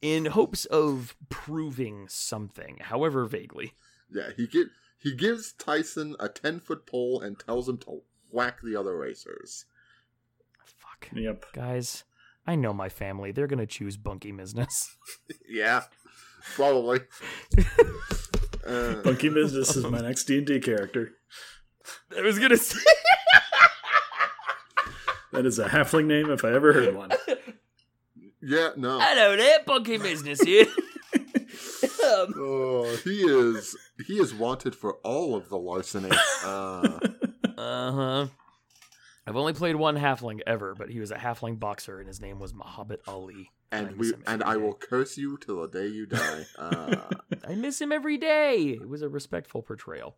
In hopes of proving something, however vaguely. Yeah, he get, he gives Tyson a ten-foot pole and tells him to whack the other racers. Fuck. Yep. Guys, I know my family. They're going to choose bunky business. Yeah, probably. uh, bunky business is my next D and D character. I was gonna say that is a halfling name if I ever heard one. Yeah, no. Hello there, Bunky Business here. um, oh, he is he is wanted for all of the larceny. Uh huh. I've only played one halfling ever, but he was a halfling boxer, and his name was Muhammad Ali. And, and we and I will curse you till the day you die. Uh. I miss him every day. It was a respectful portrayal.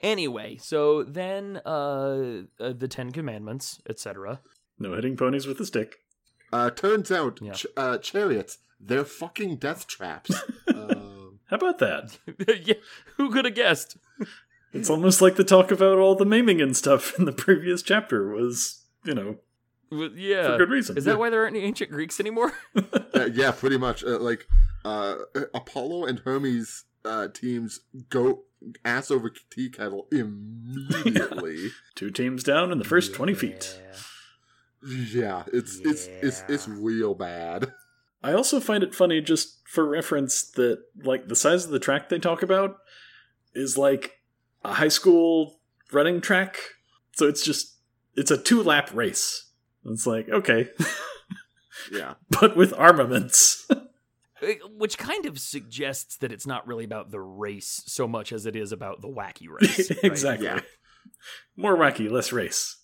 Anyway, so then uh, uh, the Ten Commandments, et cetera. No hitting ponies with a stick. Uh, turns out, yeah. ch- uh, chariots, they're fucking death traps. uh... How about that? Yeah, who could have guessed? It's almost like the talk about all the maiming and stuff in the previous chapter was, you know, well, yeah. for good reason. Is yeah. that why there aren't any ancient Greeks anymore? uh, yeah, pretty much. Uh, like, uh, Apollo and Hermes uh, teams go... ass over tea kettle immediately. Yeah. Two teams down in the first yeah. twenty feet. Yeah, it's, yeah. it's it's it's real bad. I also find it funny, just for reference, that like the size of the track they talk about is like a high school running track. So it's just it's a two lap race. It's like okay, yeah, but with armaments. Which kind of suggests that it's not really about the race so much as it is about the wacky race. Right? Exactly. Yeah. More wacky, less race.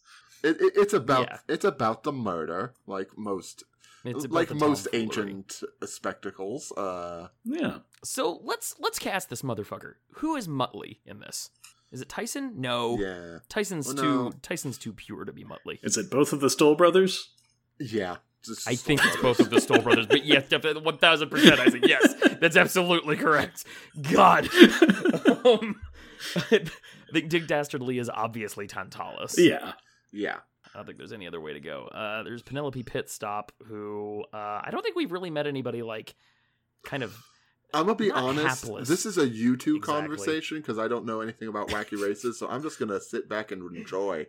It, it, it's about yeah. it's about the murder, like most it's like most ancient spectacles. Uh, yeah. So let's let's cast this motherfucker. Who is Muttley in this? Is it Tyson? No. Yeah. Tyson's well, no. too Tyson's too pure to be Muttley. Is it both of the Stoll brothers? Yeah. I think brothers. It's both of the Stoll brothers, but yes, definitely, one thousand percent, I think, yes, that's absolutely correct. God. um, I think Dick Dastardly is obviously Tantalus. Yeah. Yeah. I don't think there's any other way to go. Uh, there's Penelope Pitstop, who uh, I don't think we've really met anybody, like, kind of I'm going to be honest, hapless. This is a U two exactly. conversation, because I don't know anything about Wacky Races, so I'm just going to sit back and enjoy.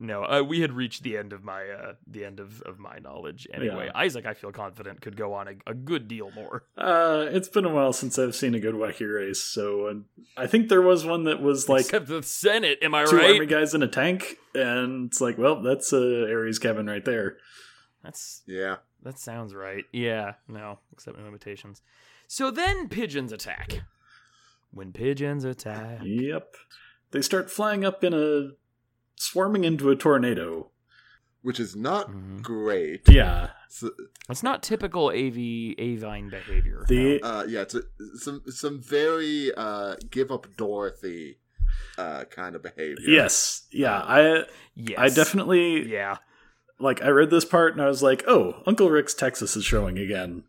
No, uh, we had reached the end of my uh, the end of, of my knowledge. Anyway, yeah. Isaac, I feel confident, could go on a, a good deal more. Uh, it's been a while since I've seen a good wacky race, so uh, I think there was one that was like... Except the Senate, am I two right? Two army guys in a tank, and it's like, well, that's uh, Ares' cabin right there. That's yeah. That sounds right. Yeah, no, except no limitations. So then pigeons attack. When pigeons attack... Yep. They start flying up in a... swarming into a tornado, which is not mm-hmm. great. Yeah, so, it's not typical A V avine behavior. The no. uh, yeah, it's a, some some very uh, give up Dorothy uh, kind of behavior. Yes, yeah, I yes. I definitely yeah. Like I read this part and I was like, oh, Uncle Rick's Texas is showing again.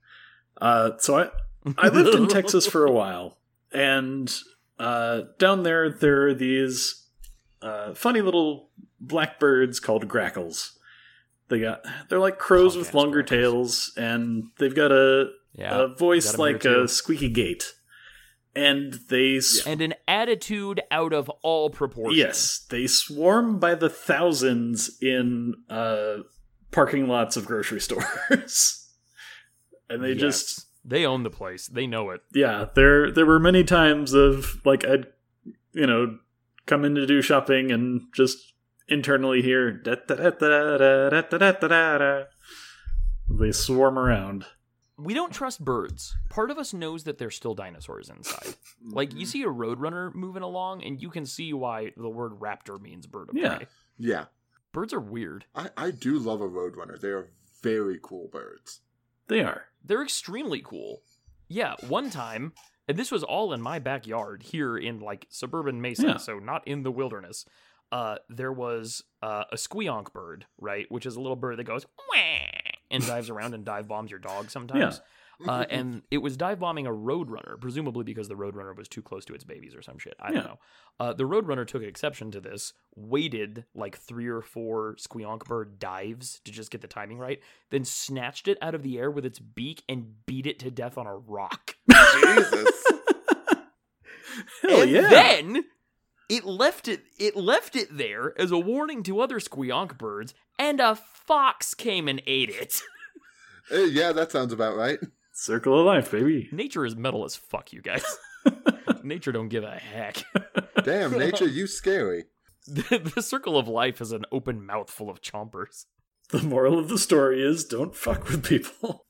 Uh, so I I lived in Texas for a while, and uh, down there there are these. Uh, funny little blackbirds called Grackles. They got they're like crows with longer works. tails, and they've got a yeah, a voice like a squeaky gate. And they sw- and an attitude out of all proportion. Yes, they swarm by the thousands in uh, parking lots of grocery stores, and they yes. just they own the place. They know it. Yeah, there there were many times of like I'd you know come in to do shopping and just internally hear da da da da da da da da da da. They swarm around. We don't trust birds. Part of us knows that there's still dinosaurs inside. Like, you see a Roadrunner moving along, and you can see why the word raptor means bird of yeah. prey. Yeah. Birds are weird. I, I do love a Roadrunner. They are very cool birds. They are. They're extremely cool. Yeah, one time, and this was all in my backyard here in, like, suburban Mesa, yeah. so not in the wilderness, uh, there was uh, a Squeonk bird, right, which is a little bird that goes, wah! And dives around and dive bombs your dog sometimes. Yeah. Uh, and it was dive bombing a Roadrunner, presumably because the Roadrunner was too close to its babies or some shit. I yeah. don't know. Uh, the Roadrunner took exception to this, waited like three or four Squeonk bird dives to just get the timing right, then snatched it out of the air with its beak and beat it to death on a rock. Jesus. Hell and yeah. then it left it, it left it there as a warning to other Squeonk birds, and a fox came and ate it. uh, yeah, that sounds about right. Circle of life, baby. Nature is metal as fuck, you guys. Nature don't give a heck. Damn, nature, you scary. The, the circle of life is an open mouth full of chompers. The moral of the story is don't fuck with people.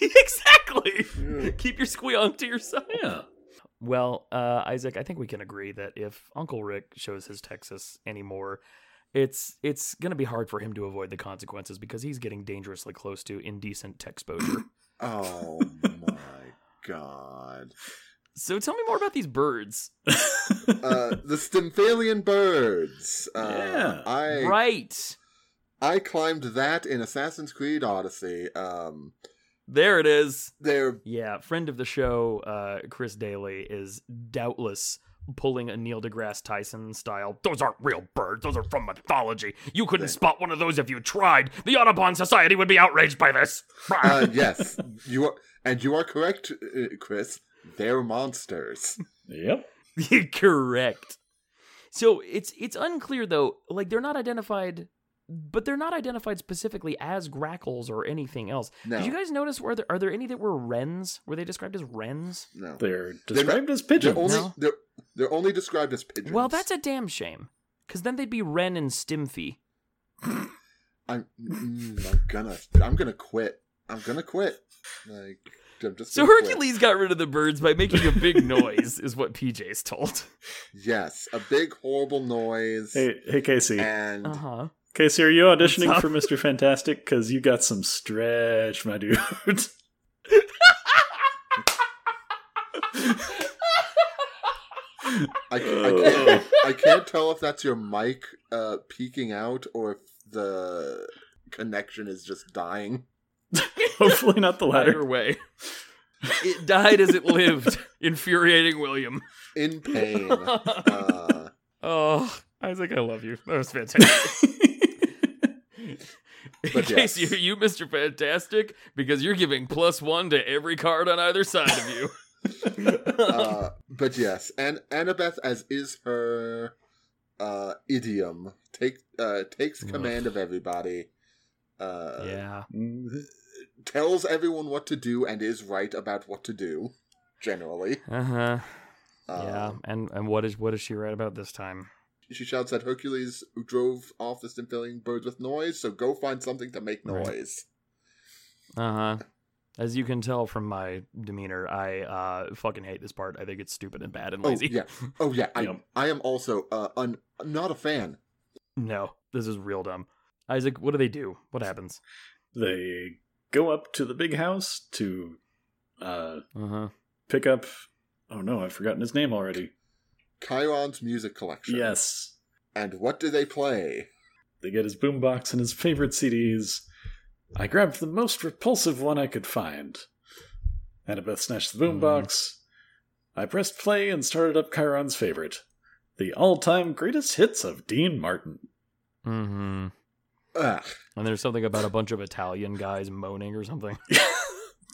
Exactly. Yeah. Keep your Squeonk to yourself. Yeah. Well, uh, Isaac, I think we can agree that if Uncle Rick shows his Texas anymore, it's it's going to be hard for him to avoid the consequences because he's getting dangerously close to indecent texposure. Oh, my God. So tell me more about these birds. uh, the Stymphalian birds. Uh, yeah, I, right. I climbed that in Assassin's Creed Odyssey. Um There it is. There. Yeah, friend of the show, uh, Chris Daly, is doubtless pulling a Neil deGrasse Tyson style. Those aren't real birds. Those are from mythology. You couldn't spot one of those if you tried. The Audubon Society would be outraged by this. uh, yes, you are, and you are correct, uh, Chris. They're monsters. Yep. Correct. So it's it's unclear though. Like they're not identified. But they're not identified specifically as grackles or anything else. No. Did you guys notice, were there, are there any that were wrens? Were they described as wrens? No. They're described they're, as pigeons. They're only, no. they're, they're only described as pigeons. Well, that's a damn shame. Because then they'd be wren and Stimpy. I'm, mm, I'm gonna I'm gonna quit. I'm gonna quit. Like, I'm just so gonna Hercules quit. Got rid of the birds by making a big noise, is what P J's told. Yes, a big, horrible noise. Hey, hey Casey. And... Uh-huh. Casey, are you auditioning for Mister Fantastic? Because you got some stretch, my dude. I, I, can't, I can't tell if that's your mic uh, peeking out or if the connection is just dying. Hopefully not the latter. Either way. It died as it lived, infuriating William. In pain. Uh, oh, Isaac, I love you. That was fantastic. But in case yes. you, you, Mister Fantastic, because you're giving plus one to every card on either side of you. uh, but yes, and Annabeth, as is her uh, idiom, take, uh, takes command Ugh. of everybody. Uh, yeah, tells everyone what to do and is right about what to do. Generally, uh huh. Um, yeah, and and what is what is she right about this time? She shouts that Hercules drove off the Stymphalian birds with noise, so go find something to make noise. Right. Uh-huh. As you can tell from my demeanor, I uh, fucking hate this part. I think it's stupid and bad and lazy. Oh, yeah. Oh, yeah. I, yep. I am also uh, un, not a fan. No, this is real dumb. Isaac, what do they do? What happens? They go up to the big house to uh, uh-huh. pick up... Oh, no, I've forgotten his name already. Chiron's music collection. Yes. And what do they play? They get his boombox and his favorite C Ds. I grabbed the most repulsive one I could find. Annabeth snatched the boombox. Mm. I pressed play and started up Chiron's favorite. The all-time greatest hits of Dean Martin. Mm-hmm. Ugh. And there's something about a bunch of Italian guys moaning or something.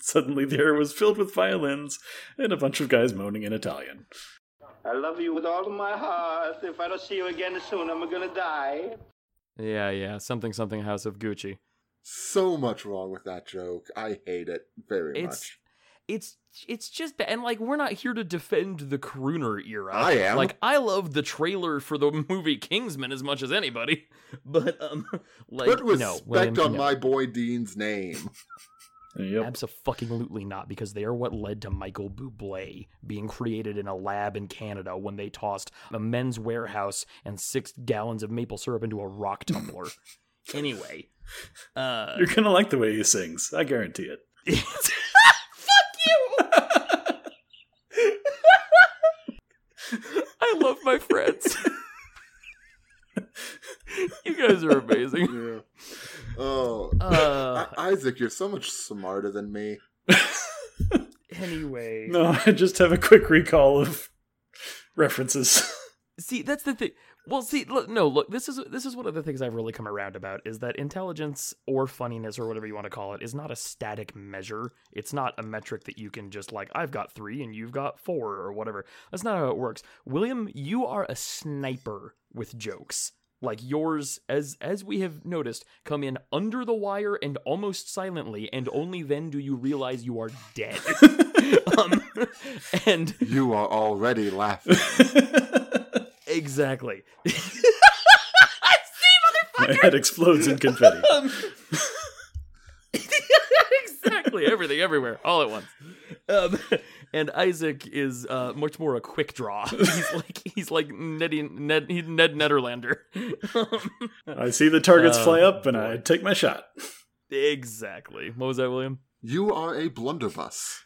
Suddenly the air was filled with violins and a bunch of guys moaning in Italian. I love you with all of my heart. If I don't see you again soon, I'm gonna die. Yeah, yeah. Something, something, House of Gucci. So much wrong with that joke. I hate it very it's, much. It's it's just bad. And, like, we're not here to defend the crooner era. I am. Like, I love the trailer for the movie Kingsman as much as anybody. But, um, like, Put respect no, him, on no. my boy Dean's name. Yep. Abso-fucking-lutely not, because they are what led to Michael Bublé being created in a lab in Canada when they tossed a men's warehouse and six gallons of maple syrup into a rock tumbler. Anyway. Uh, You're going to like the way he sings. I guarantee it. Fuck you! I love my friends. You guys are amazing. Yeah. Oh, uh, Isaac, you're so much smarter than me. Anyway. No, I just have a quick recall of references. See, that's the thing. Well, see, look, no, look, this is this is one of the things I've really come around about, is that intelligence or funniness or whatever you want to call it is not a static measure. It's not a metric that you can just like, I've got three and you've got four or whatever. That's not how it works. William, you are a sniper with jokes. Like yours, as as we have noticed, come in under the wire and almost silently, and only then do you realize you are dead. um, and you are already laughing. Exactly. See, motherfucker! My head explodes in confetti. um, exactly, everything, everywhere, all at once. Um, and Isaac is uh, much more a quick draw. He's like he's like Neddy, Ned Ned Netterlander. Um, I see the targets uh, fly up, and I take my shot. Exactly. What was that, William? You are a blunderbuss.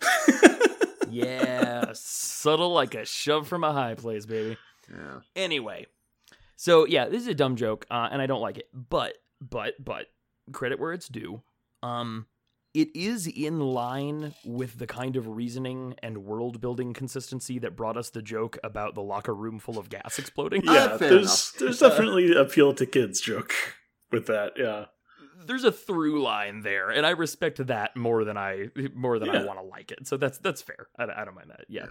Yeah, subtle like a shove from a high place, baby. Yeah. Anyway, so yeah, this is a dumb joke, uh, and I don't like it. But but but credit where it's due. Um. It is in line with the kind of reasoning and world-building consistency that brought us the joke about the locker room full of gas exploding. Yeah, uh, there's, there's definitely an appeal to kids joke with that, yeah. There's a through line there, and I respect that more than I more than yeah. I want to like it. So that's that's fair. I, I don't mind that, yeah.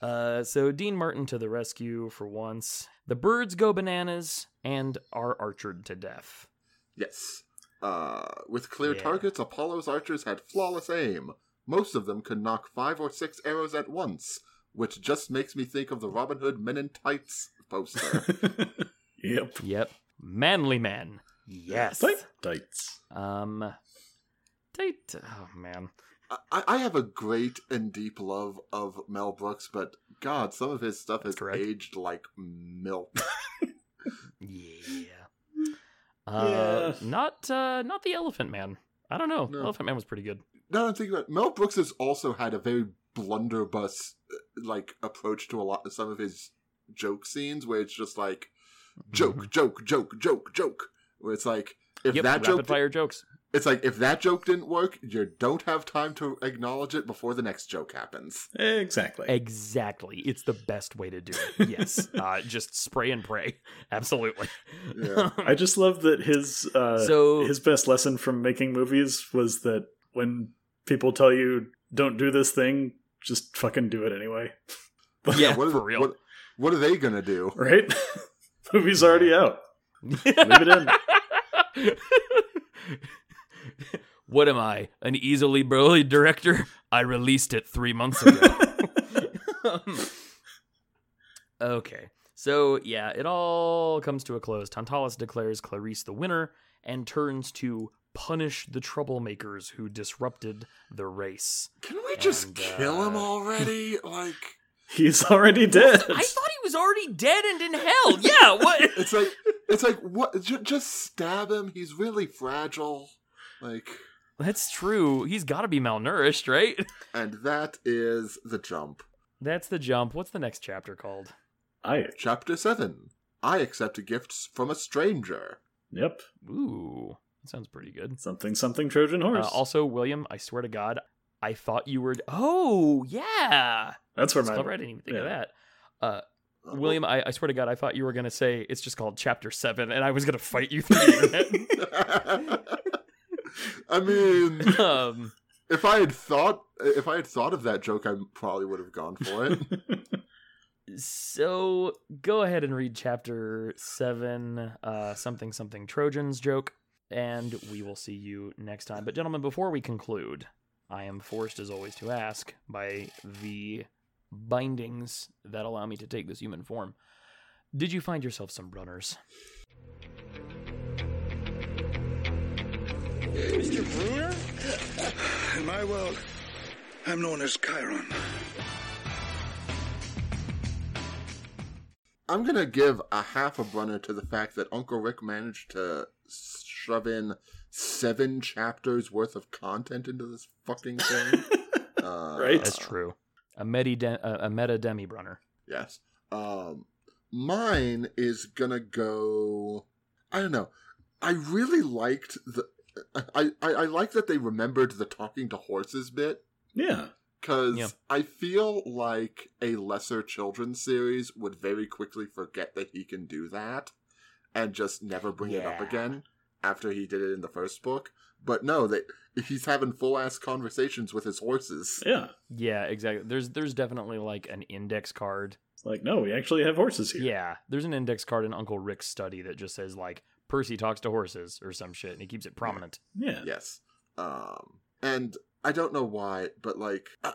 yeah. Uh, so Dean Martin to the rescue for once. The birds go bananas and are archered to death. Yes. Uh, with clear yeah. targets, Apollo's archers had flawless aim. Most of them could knock five or six arrows at once, which just makes me think of the Robin Hood Men in Tights poster. Yep. Yep. Manly men. Yes. Tight. Tights. Um, tight. Oh, man. I, I have a great and deep love of Mel Brooks, but God, some of his stuff That's has correct. aged like milk. Yeah. Uh, yeah. Not uh, not The Elephant Man. I don't know. No. Elephant Man was pretty good. Now I'm thinking about it, Mel Brooks has also had a very blunderbuss like approach to a lot of some of his joke scenes, where it's just like joke, joke, joke, joke, joke. Where it's like if yep, that joke, fire jokes. It's like if that joke didn't work, you don't have time to acknowledge it before the next joke happens. Exactly. Exactly. It's the best way to do it. Yes. uh, just spray and pray. Absolutely. Yeah. I just love that his uh, so, his best lesson from making movies was that when people tell you don't do this thing, just fucking do it anyway. Yeah, what are, for real. What, what are they gonna do? Right? The movie's already out. Leave it in. What am I, an easily bullied director? I released it three months ago. um, okay, so yeah, it all comes to a close. Tantalus declares Clarice the winner and turns to punish the troublemakers who disrupted the race. Can we and, just kill uh, him already? Like, he's already dead. I thought he was already dead and in hell. Yeah, what? It's like, it's like what? J- just stab him. He's really fragile. Like, that's true. He's got to be malnourished, right? And that is the jump. That's the jump. What's the next chapter called? I chapter seven. I accept gifts from a stranger. Yep. Ooh, that sounds pretty good. Something, something Trojan horse. Uh, also, William, I swear to God, I thought you were. Oh yeah, that's where my. I didn't even think yeah. of that. Uh, William, I, I swear to God, I thought you were going to say it's just called Chapter seven, and I was going to fight you through the internet. I mean, um, if I had thought if I had thought of that joke, I probably would have gone for it. So go ahead and read Chapter seven, uh, something something Trojans joke, and we will see you next time. But gentlemen, before we conclude, I am forced, as always, to ask by the bindings that allow me to take this human form. Did you find yourself some runners? Mister Bruner? In my world, I'm known as Chiron. I'm going to give a half a brunner to the fact that Uncle Rick managed to shove in seven chapters worth of content into this fucking thing. uh, right? That's true. A, medi-de- a meta demi-brunner. Yes. Um, mine is going to go... I don't know. I really liked the... I, I, I like that they remembered the talking to horses bit. Yeah. Because yeah. I feel like a lesser children's series would very quickly forget that he can do that and just never bring yeah. it up again after he did it in the first book. But no, they, he's having full-ass conversations with his horses. Yeah. Yeah, exactly. There's there's definitely like an index card. It's like, no, we actually have horses here. Yeah. There's an index card in Uncle Rick's study that just says like, Percy talks to horses or some shit, and he keeps it prominent. Yeah. Yes. Um, and I don't know why, but like, I,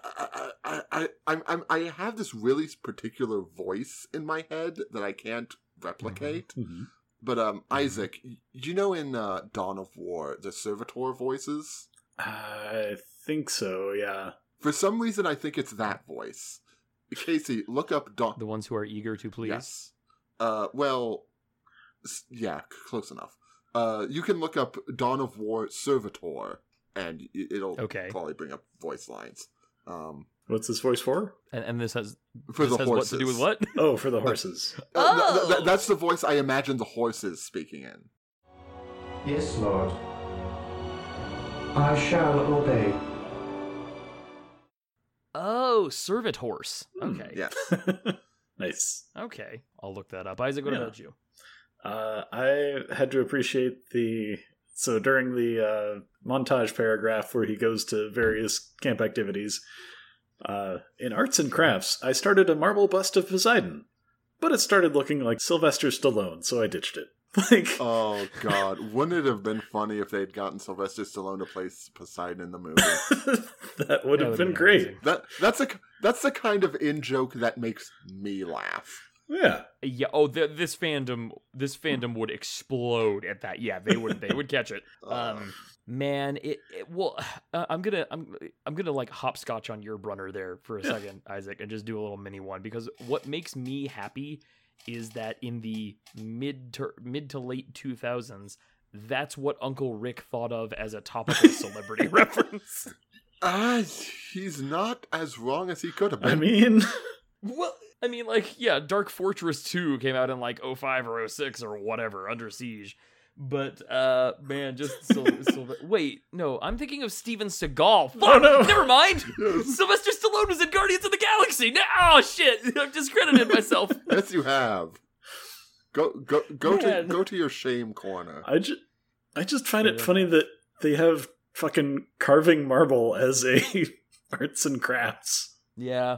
I, I, I, I, I have this really particular voice in my head that I can't replicate. Mm-hmm. But um, mm-hmm. Isaac, you know, in uh, Dawn of War, the servitor voices. I think so. Yeah. For some reason, I think it's that voice. Casey, look up Dawn. The ones who are eager to please. Yes. Uh. Well. Yeah, close enough. Uh, you can look up Dawn of War Servitor, and it'll okay. probably bring up voice lines. Um, What's this voice for? And, and this has for this the has horses. What to do with what? Oh, for the horses. Uh, oh! Th- th- th- that's the voice I imagine the horses speaking in. Yes, Lord. I shall obey. Oh, Servitor Horse. Okay. Mm, yeah. Nice. Okay, I'll look that up. Isaac, what yeah. about you? Uh, I had to appreciate the, so during the uh, montage paragraph where he goes to various camp activities, uh, in arts and crafts, I started a marble bust of Poseidon, but it started looking like Sylvester Stallone, so I ditched it. Like, oh God, wouldn't it have been funny if they'd gotten Sylvester Stallone to play Poseidon in the movie? That would have been, been great. That, that's, a, that's the kind of in-joke that makes me laugh. Yeah. Yeah. Oh, the, this fandom, this fandom would explode at that. Yeah, they would. They would catch it. Um, man, it. it well, uh, I'm gonna, I'm, I'm gonna like hopscotch on your brunner there for a second, Isaac, and just do a little mini one, because what makes me happy is that in the mid to mid to late two thousands, that's what Uncle Rick thought of as a topical celebrity reference. Ah, uh, he's not as wrong as he could have been. I mean, well. I mean, like, yeah, Dark Fortress two came out in, like, oh five or oh six or whatever, Under Siege. But, uh, man, just... Sil- Sil- Wait, no, I'm thinking of Steven Seagal. Fuck, oh, no. Never mind! Yes. Sylvester Stallone was in Guardians of the Galaxy! No- oh, shit! I've discredited myself. Yes, you have. Go go, go to go to your shame corner. I, ju- I just find it funny that they have fucking carving marble as a arts and crafts. Yeah.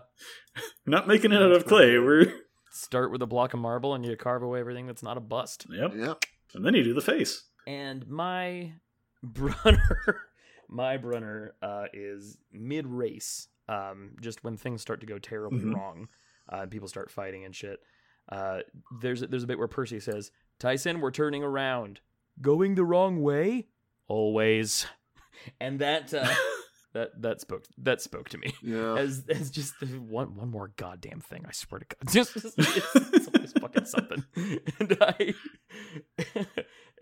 Not making it out of clay. We're start with a block of marble and you carve away everything that's not a bust. Yep. Yep. And then you do the face. And my brunner, my brunner uh, is mid race. Um, just when things start to go terribly mm-hmm. wrong, uh, and people start fighting and shit. Uh, there's there's a bit where Percy says, "Tyson, we're turning around, going the wrong way, always," and that. Uh, That that spoke that spoke to me. Yeah. As as just one one more goddamn thing. I swear to God, just it's, it's always fucking something. And I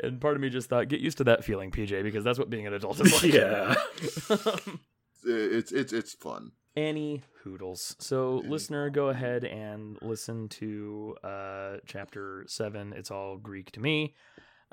and part of me just thought, get used to that feeling, P J, because that's what being an adult is like. Yeah. um, it's it's it's fun. Any hoodles. So Any. Listener, go ahead and listen to uh, Chapter seven. It's all Greek to me.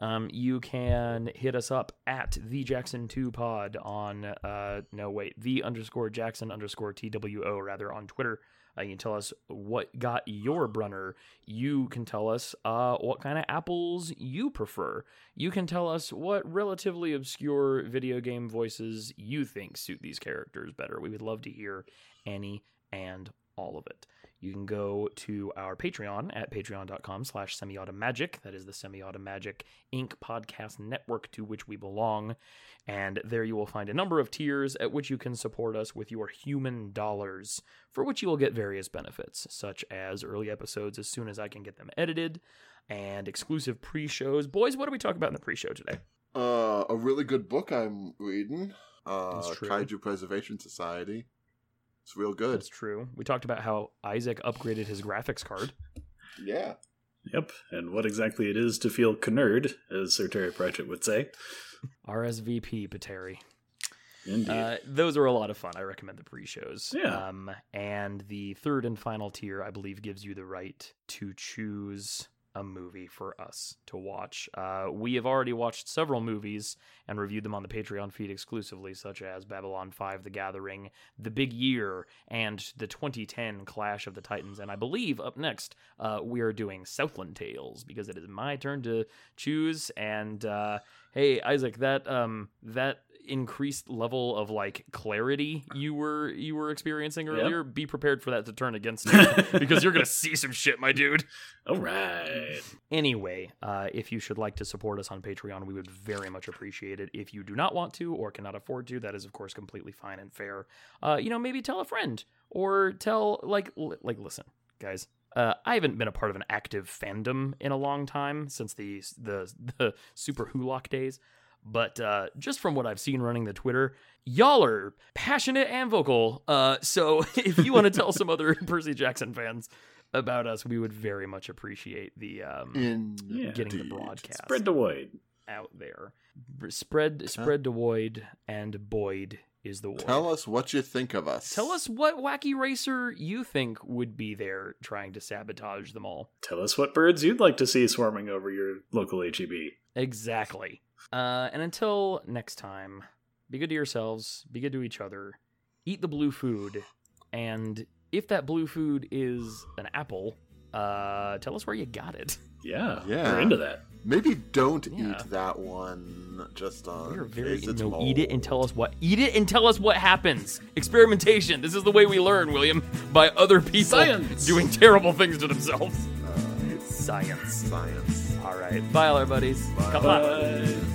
Um, you can hit us up at the Jackson two pod on, uh, no, wait, the underscore Jackson underscore T W O rather on Twitter. Uh, you can tell us what got your Brunner. You can tell us uh, what kind of apples you prefer. You can tell us what relatively obscure video game voices you think suit these characters better. We would love to hear any and all of it. You can go to our Patreon at patreon.com slash semiautomagic. That is the Semiautomagic Incorporated podcast network to which we belong. And there you will find a number of tiers at which you can support us with your human dollars, for which you will get various benefits, such as early episodes as soon as I can get them edited, and exclusive pre-shows. Boys, what do we talk about in the pre-show today? Uh, a really good book I'm reading. Uh, Kaiju Preservation Society. It's real good. That's true. We talked about how Isaac upgraded his graphics card. Yeah. Yep. And what exactly it is to feel nerd, as Sir Terry Pratchett would say. R S V P, Pateri. Indeed. Uh, those are a lot of fun. I recommend the pre-shows. Yeah. Um, and the third and final tier, I believe, gives you the right to choose a movie for us to watch. Uh, we have already watched several movies and reviewed them on the Patreon feed exclusively, such as Babylon five, The Gathering, The Big Year, and the twenty ten Clash of the Titans. And I believe up next, uh, we are doing Southland Tales, because it is my turn to choose. And uh, hey, Isaac, that um, that increased level of like clarity you were you were experiencing earlier, yep. Be prepared for that to turn against you, because you're gonna see some shit, my dude. All right. Anyway, uh if you should like to support us on Patreon, we would very much appreciate it. If you do not want to or cannot afford to, that is of course completely fine and fair. Uh you know, maybe tell a friend or tell like li- like listen, guys, Uh, I haven't been a part of an active fandom in a long time, since the the, the Super Hulock days. But uh, just from what I've seen running the Twitter, y'all are passionate and vocal. Uh, so if you want to tell some other Percy Jackson fans about us, we would very much appreciate the um, yeah, getting dude. the broadcast. Spread the void out there. Spread spread the void, and Boyd is the word. Tell us what you think of us. Tell us what wacky racer you think would be there trying to sabotage them all. Tell us what birds you'd like to see swarming over your local H E B. Exactly. Uh, and until next time, be good to yourselves, be good to each other, eat the blue food, and if that blue food is an apple, uh, tell us where you got it. Yeah, yeah. We're into that. Maybe don't yeah. eat that one. Just on. We're very no. Mold. Eat it and tell us what. Eat it and tell us what happens. Experimentation. This is the way we learn, William, by other people Science. doing terrible things to themselves. Uh, Science. Science. All right. Bye, all our buddies. Bye. Come on.